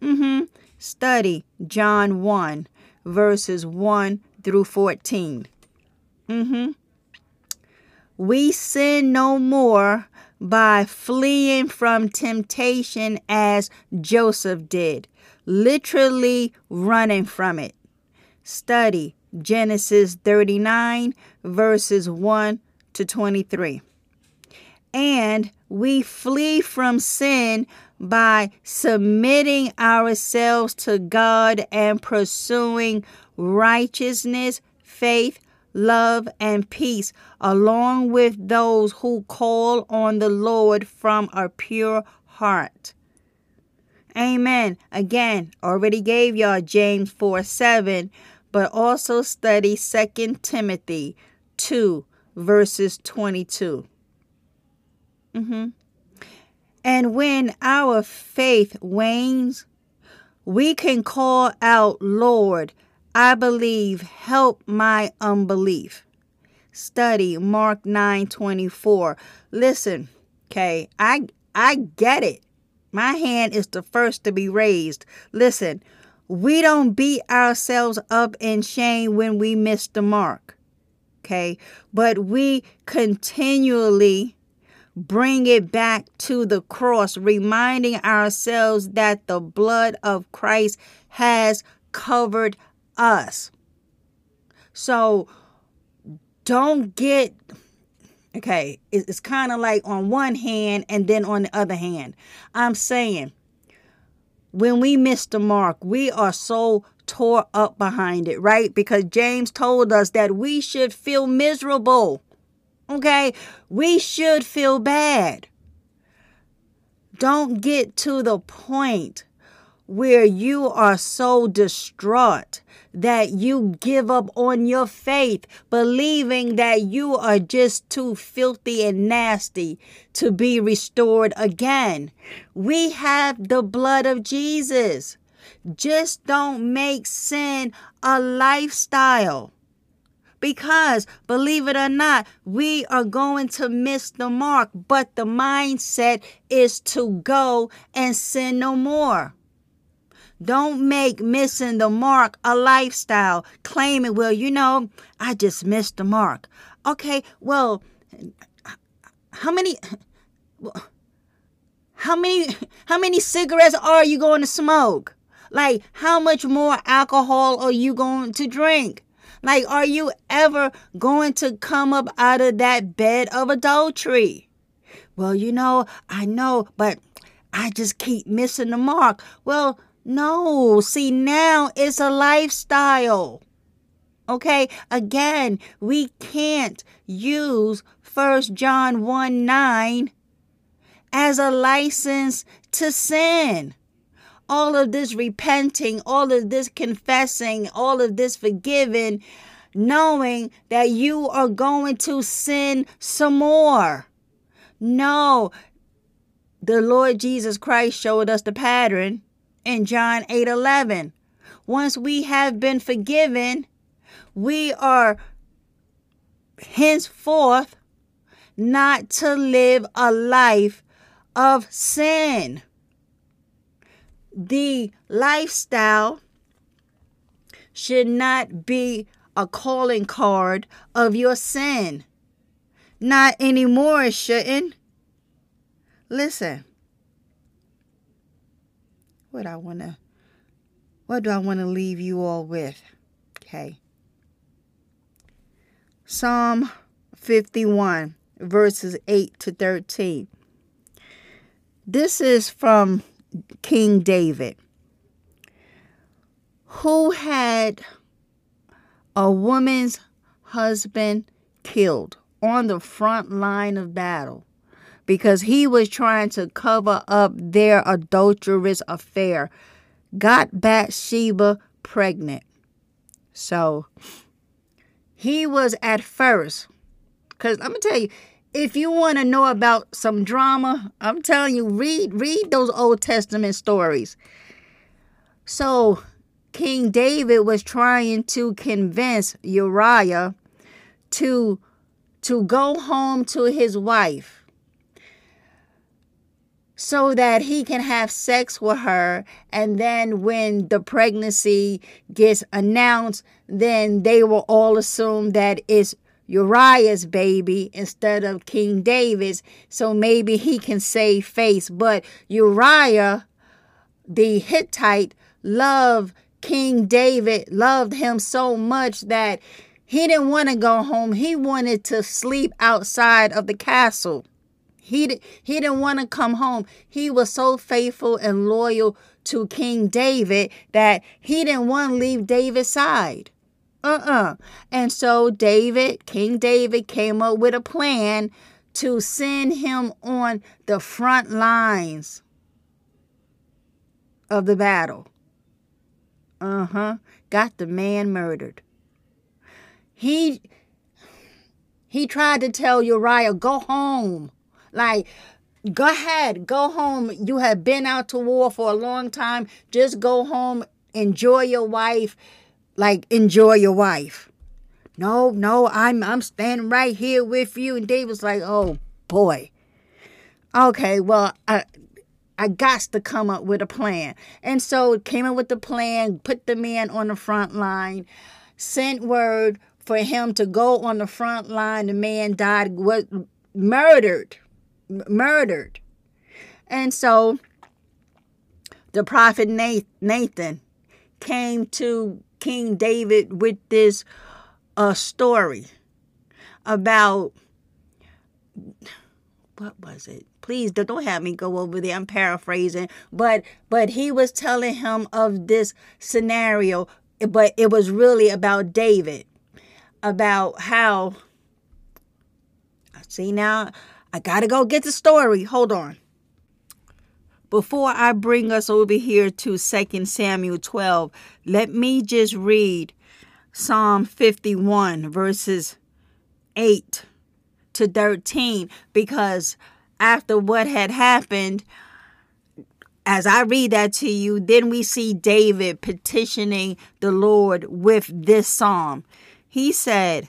Mm-hmm. Study John one, verses one through fourteen. Mm-hmm. We sin no more by fleeing from temptation as Joseph did, literally running from it. Study Genesis thirty-nine, verses one to twenty-three. And we flee from sin by submitting ourselves to God and pursuing righteousness, faith, love, and peace, along with those who call on the Lord from a pure heart. Amen. Again, already gave y'all James four seven, but also study Second Timothy two, verses twenty-two. Mm-hmm. And when our faith wanes, we can call out, Lord, I believe, help my unbelief. Study Mark nine twenty-four. Listen, okay, I I get it. My hand is the first to be raised. Listen, we don't beat ourselves up in shame when we miss the mark, okay? But we continually bring it back to the cross, reminding ourselves that the blood of Christ has covered us. So don't get, okay, it's kind of like on one hand and then on the other hand. I'm saying when we miss the mark, we are so tore up behind it, right? Because James told us that we should feel miserable, okay? We should feel bad. Don't get to the point where you are so distraught that you give up on your faith, believing that you are just too filthy and nasty to be restored again. We have the blood of Jesus. Just don't make sin a lifestyle. Because, believe it or not, we are going to miss the mark, but the mindset is to go and sin no more. Don't make missing the mark a lifestyle, claiming, well, you know, I just missed the mark. Okay, well, how many, how many, how many cigarettes are you going to smoke? Like, how much more alcohol are you going to drink? Like, are you ever going to come up out of that bed of adultery? Well, you know, I know, but I just keep missing the mark. Well, no, see, now it's a lifestyle. Okay, again, we can't use First John one nine as a license to sin. All of this repenting, all of this confessing, all of this forgiving, knowing that you are going to sin some more. No, the Lord Jesus Christ showed us the pattern in John eight eleven. Once we have been forgiven, we are henceforth not to live a life of sin. The lifestyle should not be a calling card of your sin. Not anymore, it shouldn't. Listen. What I want to what do I want to leave you all with? Okay. Psalm fifty-one, verses eight to thirteen. This is from King David, who had a woman's husband killed on the front line of battle because he was trying to cover up their adulterous affair, got Bathsheba pregnant. So he was at first, because I'm going to tell you, if you want to know about some drama, I'm telling you, read read those Old Testament stories. So King David was trying to convince Uriah to, to go home to his wife so that he can have sex with her. And then when the pregnancy gets announced, then they will all assume that it's Uriah's baby instead of King David's, so maybe he can save face. But Uriah, the Hittite, loved King David, loved him so much that he didn't want to go home. He wanted to sleep outside of the castle. He, he didn't want to come home. He was so faithful and loyal to King David that he didn't want to leave David's side. Uh-uh. And so David, King David, came up with a plan to send him on the front lines of the battle. Uh-huh. Got the man murdered. He, he tried to tell Uriah, go home. Like, go ahead, go home. You have been out to war for a long time. Just go home, enjoy your wife. Like, enjoy your wife. No, no, I'm I'm standing right here with you. And David's like, oh, boy. Okay, well, I I got to come up with a plan. And so came up with the plan, put the man on the front line, sent word for him to go on the front line. The man died, was murdered, m- murdered. And so the prophet Nathan came to King David with this uh, story about what was it? Please don't have me go over there. I'm paraphrasing. But but he was telling him of this scenario, but it was really about David, about how, see now, I got to go get the story. Hold on. Before I bring us over here to Second Samuel twelve, let me just read Psalm fifty-one, verses eight to thirteen, because after what had happened, as I read that to you, then we see David petitioning the Lord with this psalm. He said,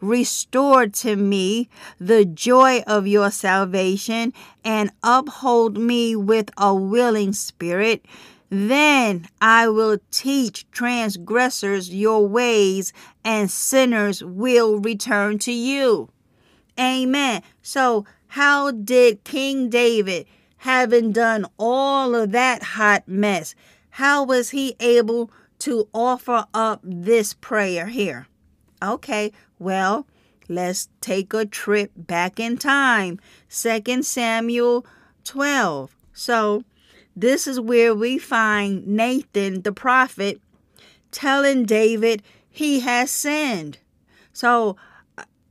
Restore to me the joy of your salvation, and uphold me with a willing spirit. Then I will teach transgressors your ways, and sinners will return to you." Amen. So how did King David, having done all of that hot mess, how was he able to offer up this prayer here? Okay, well, let's take a trip back in time. Second Samuel twelve. So this is where we find Nathan the prophet telling David he has sinned. So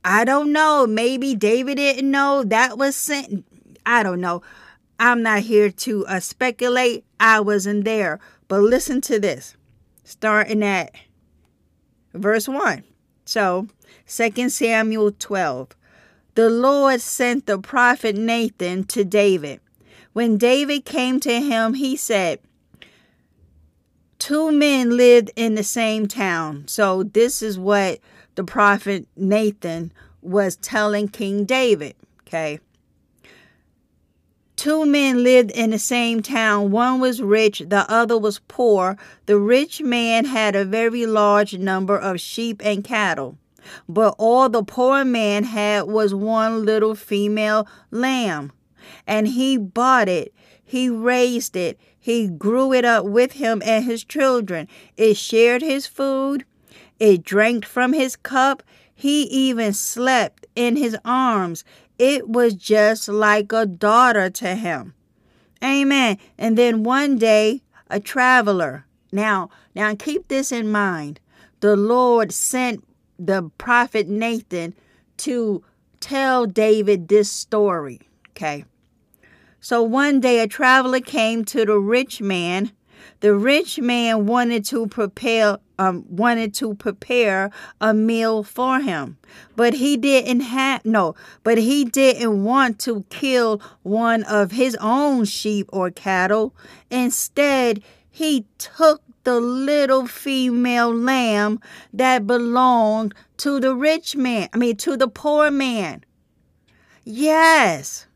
I don't know. Maybe David didn't know that was sin. I don't know. I'm not here to uh, speculate. I wasn't there. But listen to this, starting at verse one. So, Second Samuel twelve, the Lord sent the prophet Nathan to David. When David came to him, he said, "Two men lived in the same town." So this is what the prophet Nathan was telling King David, okay? Two men lived in the same town. One was rich, the other was poor. The rich man had a very large number of sheep and cattle, but all the poor man had was one little female lamb. And he bought it, he raised it, he grew it up with him and his children. It shared his food, it drank from his cup, he even slept in his arms. It was just like a daughter to him. Amen. And then one day, a traveler. Now, now keep this in mind. The Lord sent the prophet Nathan to tell David this story. Okay. So one day a traveler came to the rich man. The rich man wanted to prepare um, wanted to prepare a meal for him, but he didn't have no. But he didn't want to kill one of his own sheep or cattle. Instead, he took the little female lamb that belonged to the rich man. I mean, to the poor man. Yes,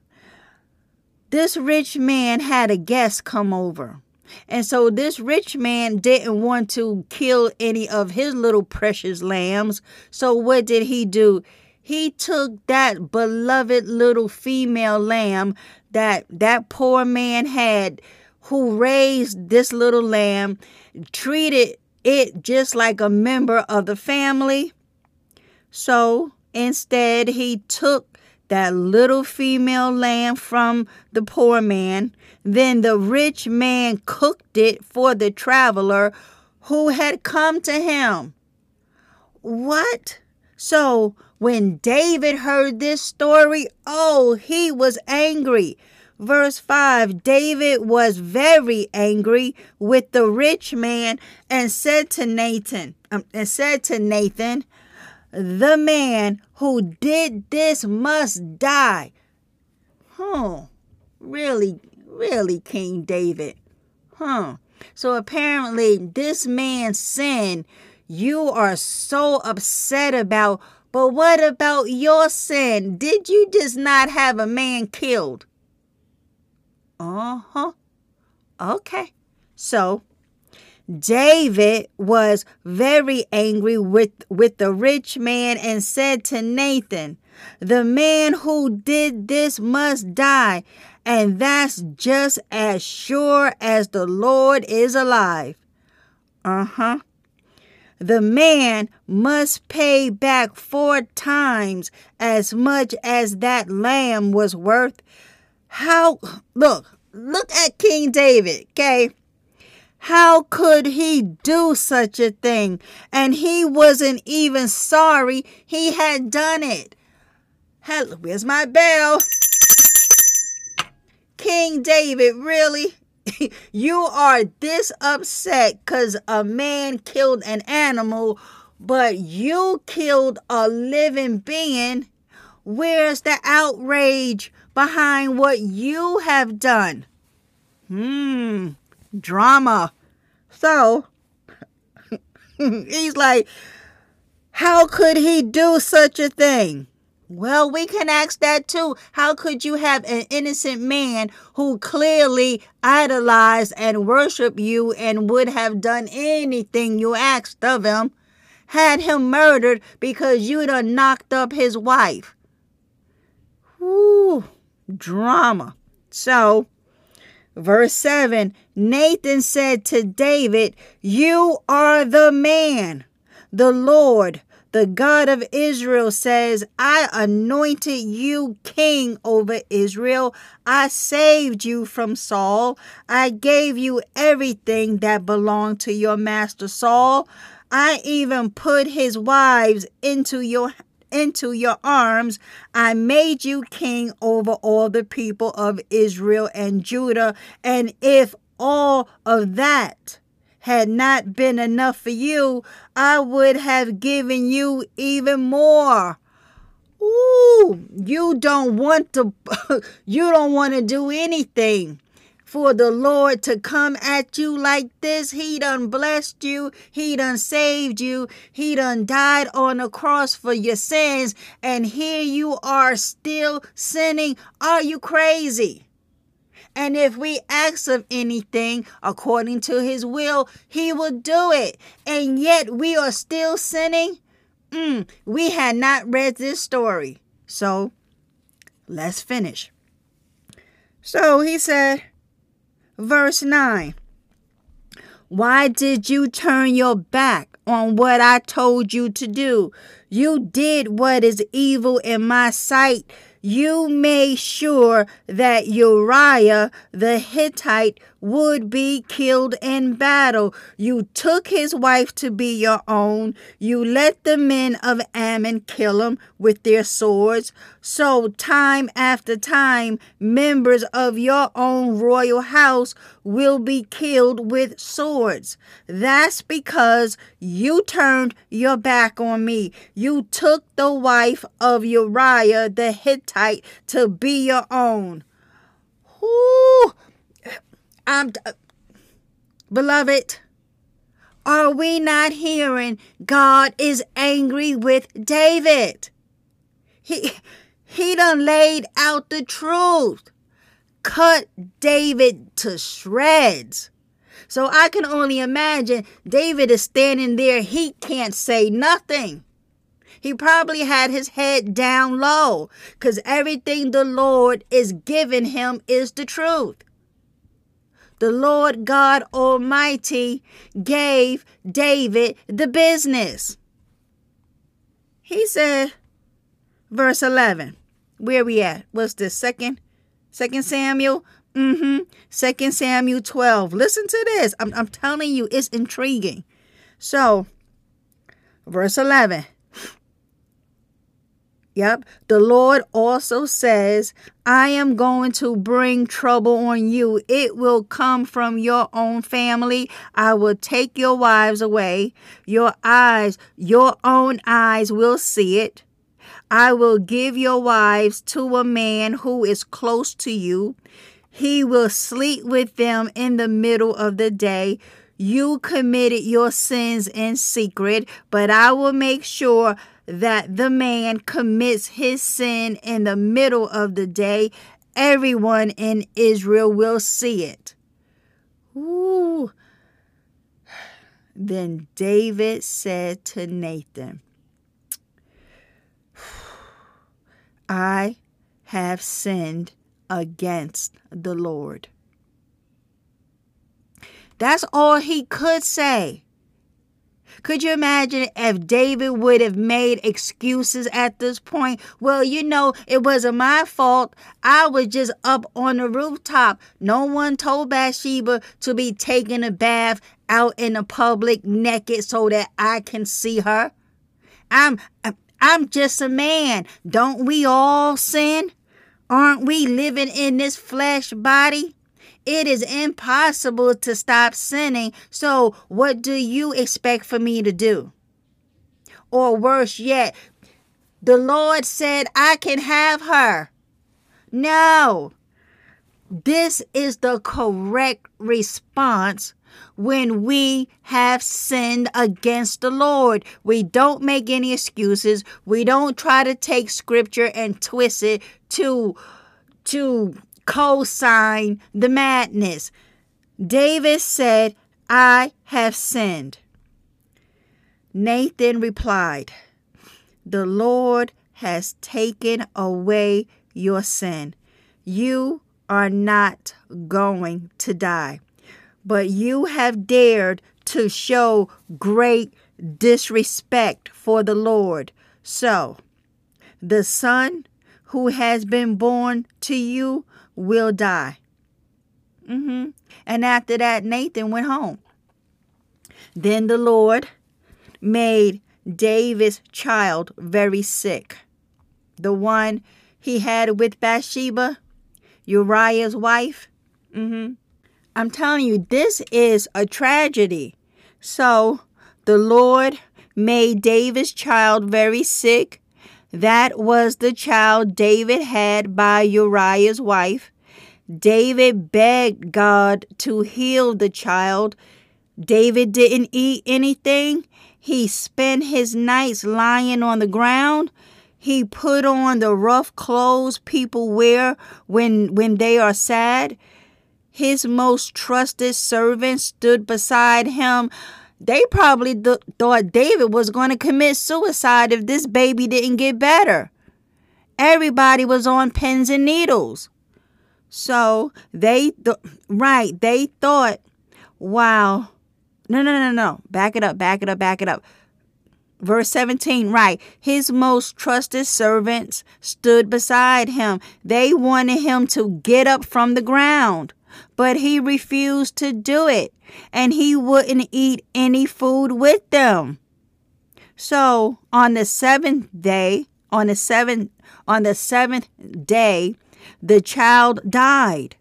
this rich man had a guest come over. And so this rich man didn't want to kill any of his little precious lambs. So what did he do? He took that beloved little female lamb that that poor man had, who raised this little lamb, treated it just like a member of the family. So instead, he took that little female lamb from the poor man. Then the rich man cooked it for the traveler who had come to him. What? So when David heard this story, oh, he was angry. Verse five, David was very angry with the rich man and said to Nathan, um, and said to Nathan, "The man who did this must die." Huh. Really, really, King David. Huh. So apparently this man's sin, you are so upset about, But what about your sin? Did you just not have a man killed? Uh-huh. Okay. So David was very angry with, with the rich man and said to Nathan, "The man who did this must die, and that's just as sure as the Lord is alive." Uh-huh. The man must pay back four times as much as that lamb was worth. How, look, look at King David, okay? How could he do such a thing? And he wasn't even sorry he had done it. Hello, where's my bell? King David, really? You are this upset because a man killed an animal, but you killed a living being. Where's the outrage behind what you have done? Hmm, drama. So, he's like, how could he do such a thing? Well, we can ask that too. How could you have an innocent man who clearly idolized and worshiped you and would have done anything you asked of him, had him murdered because you'd have knocked up his wife? Whew, drama. So, verse seven, Nathan said to David, "You are the man. The Lord, the God of Israel, says, I anointed you king over Israel. I saved you from Saul. I gave you everything that belonged to your master Saul. I even put his wives into your into your arms. I made you king over all the people of Israel and Judah. And if all of that had not been enough for you, I would have given you even more." Ooh, you don't want to, you don't want to do anything for the Lord to come at you like this. He done blessed you. He done saved you. He done died on the cross for your sins. And here you are still sinning. Are you crazy? And if we ask of anything according to his will, he will do it. And yet we are still sinning. Mm, we had not read this story. So let's finish. So he said, verse nine, "Why did you turn your back on what I told you to do? You did what is evil in my sight. You made sure that Uriah the Hittite would be killed in battle. You took his wife to be your own. You let the men of Ammon kill him with their swords. So time after time, members of your own royal house will be killed with swords. That's because you turned your back on me. You took the wife of Uriah the Hittite to be your own." Whoo! I'm, uh, beloved, are we not hearing God is angry with David? He, he done laid out the truth. Cut David to shreds. So I can only imagine David is standing there. He can't say nothing. He probably had his head down low because everything the Lord is giving him is the truth. The Lord God Almighty gave David the business. He said, verse eleven, where we at? What's this, second? Second Samuel? Mm-hmm. Second Samuel twelve. Listen to this. I'm, I'm telling you, it's intriguing. So, verse eleven. Yep. The Lord also says, "I am going to bring trouble on you. It will come from your own family. I will take your wives away. Your eyes, your own eyes will see it. I will give your wives to a man who is close to you. He will sleep with them in the middle of the day. You committed your sins in secret, but I will make sure that the man commits his sin in the middle of the day, everyone in Israel will see it. Ooh. Then David said to Nathan, I have sinned against the Lord. That's all he could say. Could you imagine if David would have made excuses at this point? Well, you know, it wasn't my fault. I was just up on the rooftop. No one told Bathsheba to be taking a bath out in the public naked so that I can see her. I'm I'm just a man. Don't we all sin? Aren't we living in this flesh body? It is impossible to stop sinning. So what do you expect for me to do? Or worse yet, the Lord said I can have her. No, this is the correct response when we have sinned against the Lord. We don't make any excuses. We don't try to take scripture and twist it to, to, co-sign the madness. David said, I have sinned. Nathan replied, the Lord has taken away your sin. You are not going to die, but you have dared to show great disrespect for the Lord. So the son who has been born to you will die. Mm-hmm. And after that, Nathan went home. Then the Lord made David's child very sick. The one he had with Bathsheba, Uriah's wife. Mm-hmm. I'm telling you, this is a tragedy. So the Lord made David's child very sick. That was the child David had by Uriah's wife. David begged God to heal the child. David didn't eat anything. He spent his nights lying on the ground. He put on the rough clothes people wear when, when they are sad. His most trusted servant stood beside him. They probably th- thought David was going to commit suicide if this baby didn't get better. Everybody was on pins and needles. So they, th- right, they thought, wow, no, no, no, no, back it up, back it up, back it up. Verse seventeen, right. His most trusted servants stood beside him. They wanted him to get up from the ground, but he refused to do it, and he wouldn't eat any food with them. So on the seventh day, on the seventh, on the seventh day, the child died.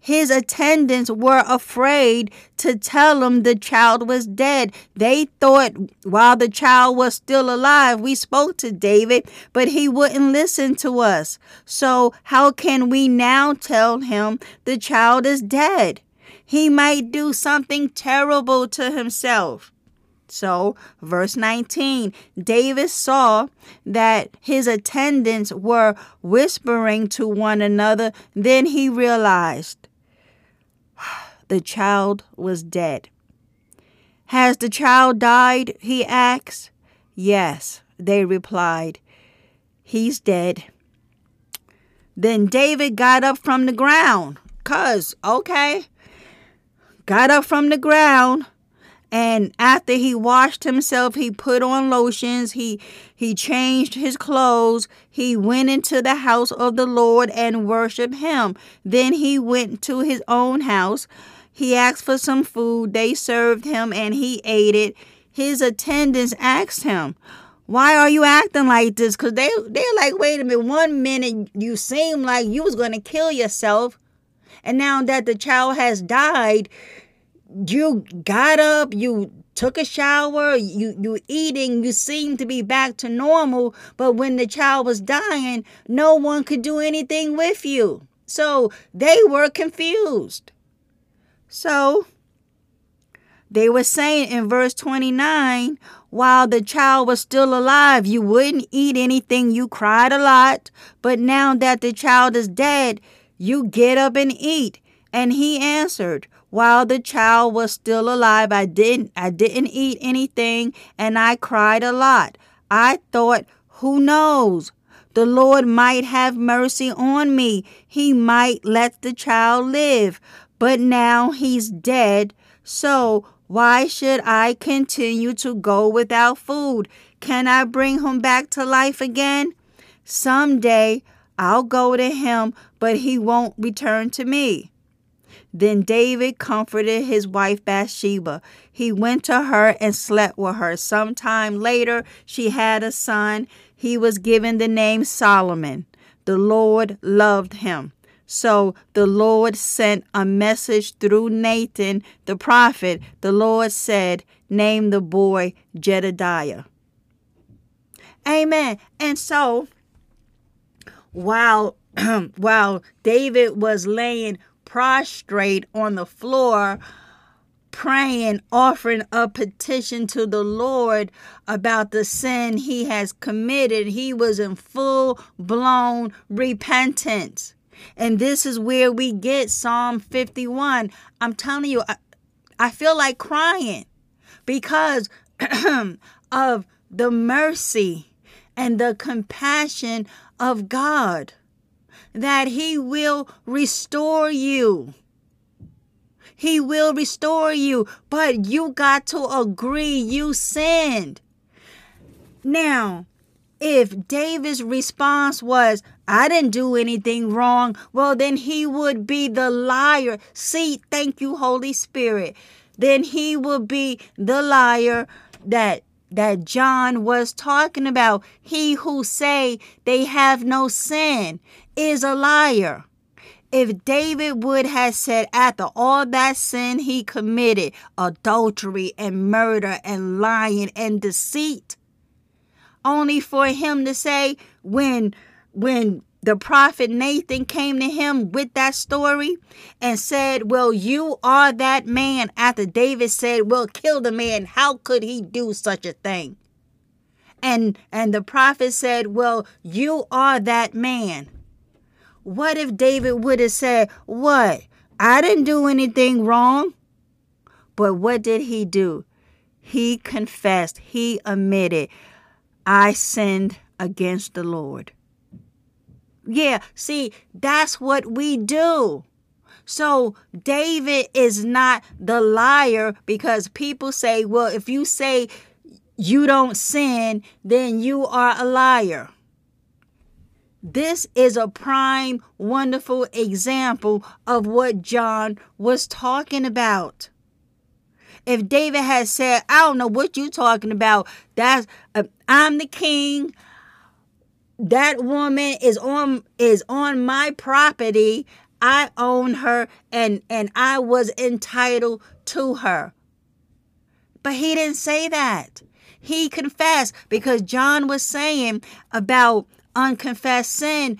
His attendants were afraid to tell him the child was dead. They thought while the child was still alive, we spoke to David, but he wouldn't listen to us. So how can we now tell him the child is dead? He might do something terrible to himself. So, verse nineteen, David saw that his attendants were whispering to one another. Then he realized the child was dead. Has the child died? He asked. Yes, they replied. He's dead. Then David got up from the ground. Cause, okay, got up from the ground. And after he washed himself, he put on lotions, he he changed his clothes, he went into the house of the Lord and worshiped him. Then he went to his own house. He asked for some food. They served him and he ate it. His attendants asked him, why are you acting like this? Because they, they're like, wait a minute, one minute you seem like you was going to kill yourself. And now that the child has died, you got up, you took a shower, you, you eating, you seem to be back to normal. But when the child was dying, no one could do anything with you. So they were confused. So they were saying in verse twenty-nine, While the child was still alive, you wouldn't eat anything. You cried a lot. But now that the child is dead, you get up and eat." And he answered, "While the child was still alive, I didn't, I didn't eat anything, and I cried a lot. I thought, who knows? The Lord might have mercy on me. He might let the child live. But now he's dead. So why should I continue to go without food? Can I bring him back to life again? Someday I'll go to him, but he won't return to me." Then David comforted his wife Bathsheba. He went to her and slept with her. Sometime later, she had a son. He was given the name Solomon. The Lord loved him. So the Lord sent a message through Nathan, the prophet. The Lord said, "Name the boy Jedidiah." Amen. And so, while, while David was laying prostrate on the floor, praying, offering a petition to the Lord about the sin he has committed, he was in full-blown repentance. And this is where we get Psalm fifty-one. I'm telling you, I, I feel like crying because of the mercy and the compassion of God, that he will restore you. He will restore you, but you got to agree you sinned. Now, if David's response was, "I didn't do anything wrong," well, then he would be the liar. See, thank you, Holy Spirit. Then he would be the liar that that John was talking about. He who say they have no sin is a liar. If David would have said, after all that sin he committed, adultery and murder and lying and deceit, only for him to say, when when the prophet Nathan came to him with that story and said, "Well, you are that man," after David said, "Well, kill the man. How could he do such a thing?" And, and the prophet said, "Well, you are that man." What if David would have said, "What? I didn't do anything wrong." But what did he do? He confessed. He admitted, "I sinned against the Lord." Yeah, see, that's what we do. So David is not the liar, because people say, well, if you say you don't sin, then you are a liar. This is a prime, wonderful example of what John was talking about. If David had said, "I don't know what you're talking about. That's uh, I'm the king. That woman is on is on my property. I own her, and, and I was entitled to her." But he didn't say that. He confessed, because John was saying about unconfessed sin.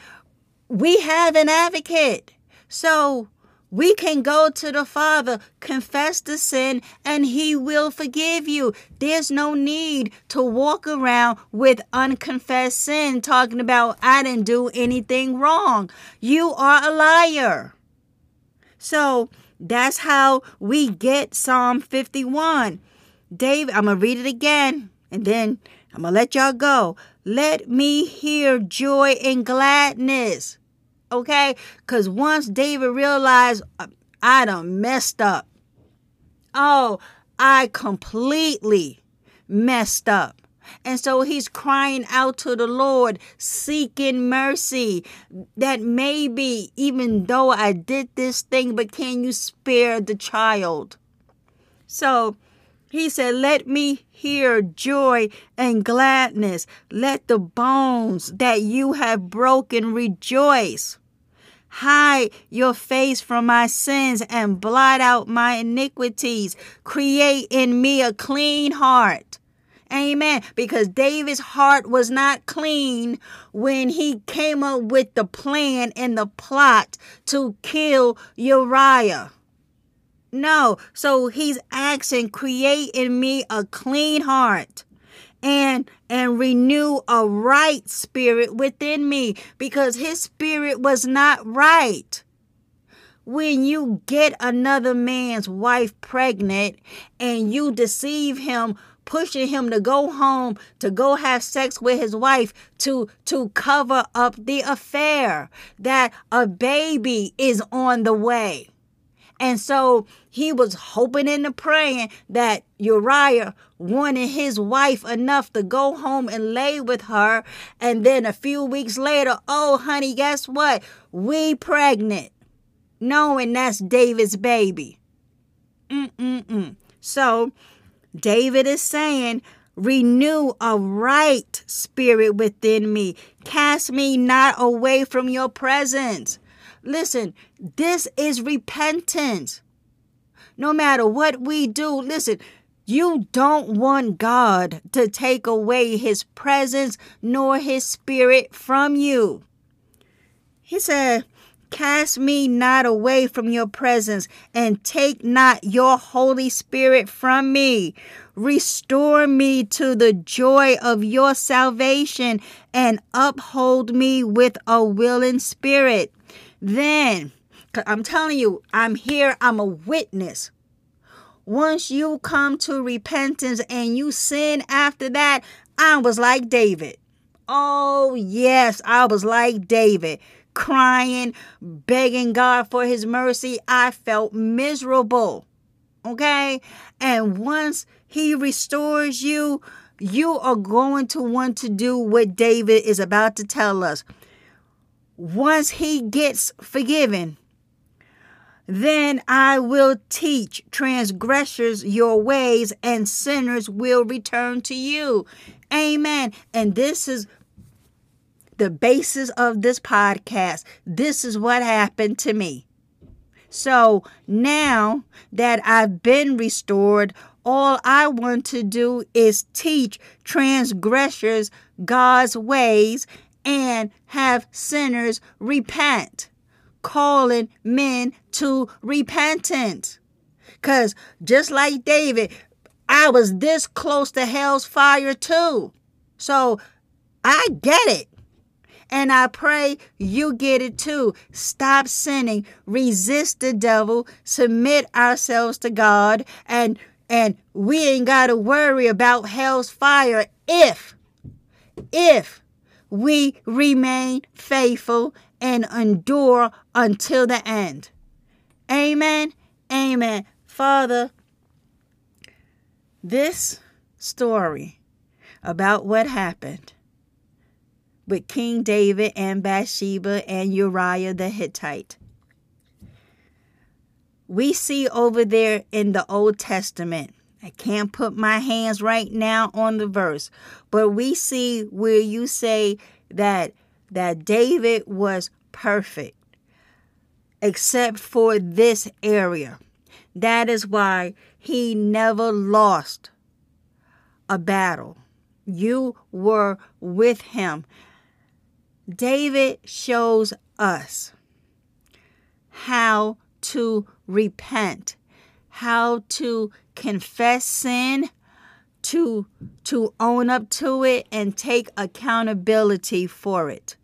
We have an advocate. So we can go to the Father, confess the sin, and he will forgive you. There's no need to walk around with unconfessed sin, talking about, "I didn't do anything wrong." You are a liar. So that's how we get Psalm fifty-one. David, I'm going to read it again, and then I'm going to let y'all go. "Let me hear joy and gladness." Okay, because once David realized, "I done messed up. Oh, I completely messed up." And so he's crying out to the Lord, seeking mercy, that maybe, even though I did this thing, but can you spare the child? So he said, "Let me hear joy and gladness. Let the bones that you have broken rejoice. Hide your face from my sins and blot out my iniquities. Create in me a clean heart." Amen. Because David's heart was not clean when he came up with the plan and the plot to kill Uriah. No. So he's asking, "Create in me a clean heart and and renew a right spirit within me, because his spirit was not right. When you get another man's wife pregnant and you deceive him, pushing him to go home, to go have sex with his wife, to, to cover up the affair that a baby is on the way. And so he was hoping and praying that Uriah wanted his wife enough to go home and lay with her. And then a few weeks later, oh, honey, guess what? We pregnant, knowing that's David's baby. Mm-mm-mm. So David is saying, renew a right spirit within me. Cast me not away from your presence. Listen, this is repentance. No matter what we do, listen, you don't want God to take away his presence nor his spirit from you. He said, cast me not away from your presence and take not your Holy Spirit from me. Restore me to the joy of your salvation and uphold me with a willing spirit. Then, I'm telling you, I'm here, I'm a witness. Once you come to repentance and you sin after that, I was like David. Oh, yes, I was like David, crying, begging God for his mercy. I felt miserable, okay? And once he restores you, you are going to want to do what David is about to tell us. Once he gets forgiven, then I will teach transgressors your ways, and sinners will return to you. Amen. And this is the basis of this podcast. This is what happened to me. So now that I've been restored, all I want to do is teach transgressors God's ways and have sinners repent, calling men to repentance. Because just like David, I was this close to hell's fire too. So I get it. And I pray you get it too. Stop sinning. Resist the devil. Submit ourselves to God. And, and we ain't got to worry about hell's fire if, if, we remain faithful and endure until the end. Amen. Amen. Father, this story about what happened with King David and Bathsheba and Uriah the Hittite, we see over there in the Old Testament. I can't put my hands right now on the verse, but we see where you say that that David was perfect, except for this area. That is why he never lost a battle. You were with him. David shows us how to repent, how to confess sin, to, to own up to it and take accountability for it.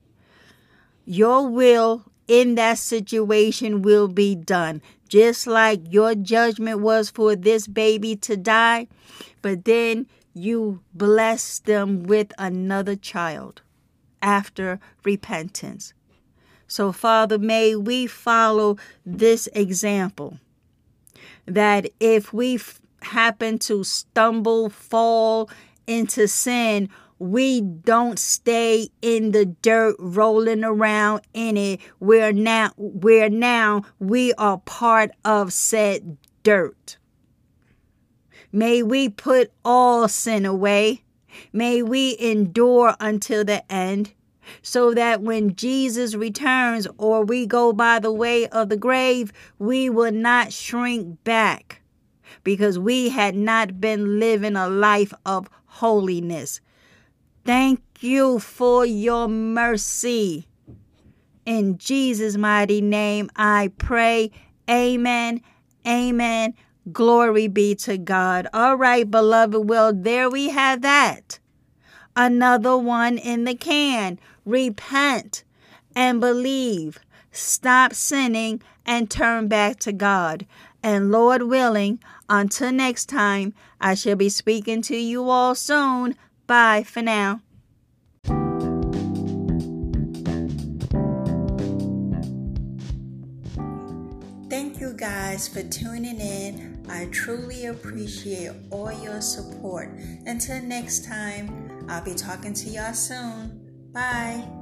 Your will in that situation will be done. Just like your judgment was for this baby to die, but then you bless them with another child after repentance. So Father, may we follow this example, that if we happen to stumble, fall into sin, we don't stay in the dirt rolling around in it where now, where now we are part of said dirt. May we put all sin away. May we endure until the end, so that when Jesus returns or we go by the way of the grave, we will not shrink back, because we had not been living a life of holiness. Thank you for your mercy. In Jesus' mighty name, I pray. Amen. Amen. Glory be to God. All right, beloved. Well, there we have that. another one in the can. Repent and believe. Stop sinning and turn back to God. And Lord willing, until next time, I shall be speaking to you all soon. Bye for now. Thank you guys for tuning in. I truly appreciate all your support. Until next time, I'll be talking to y'all soon. Bye.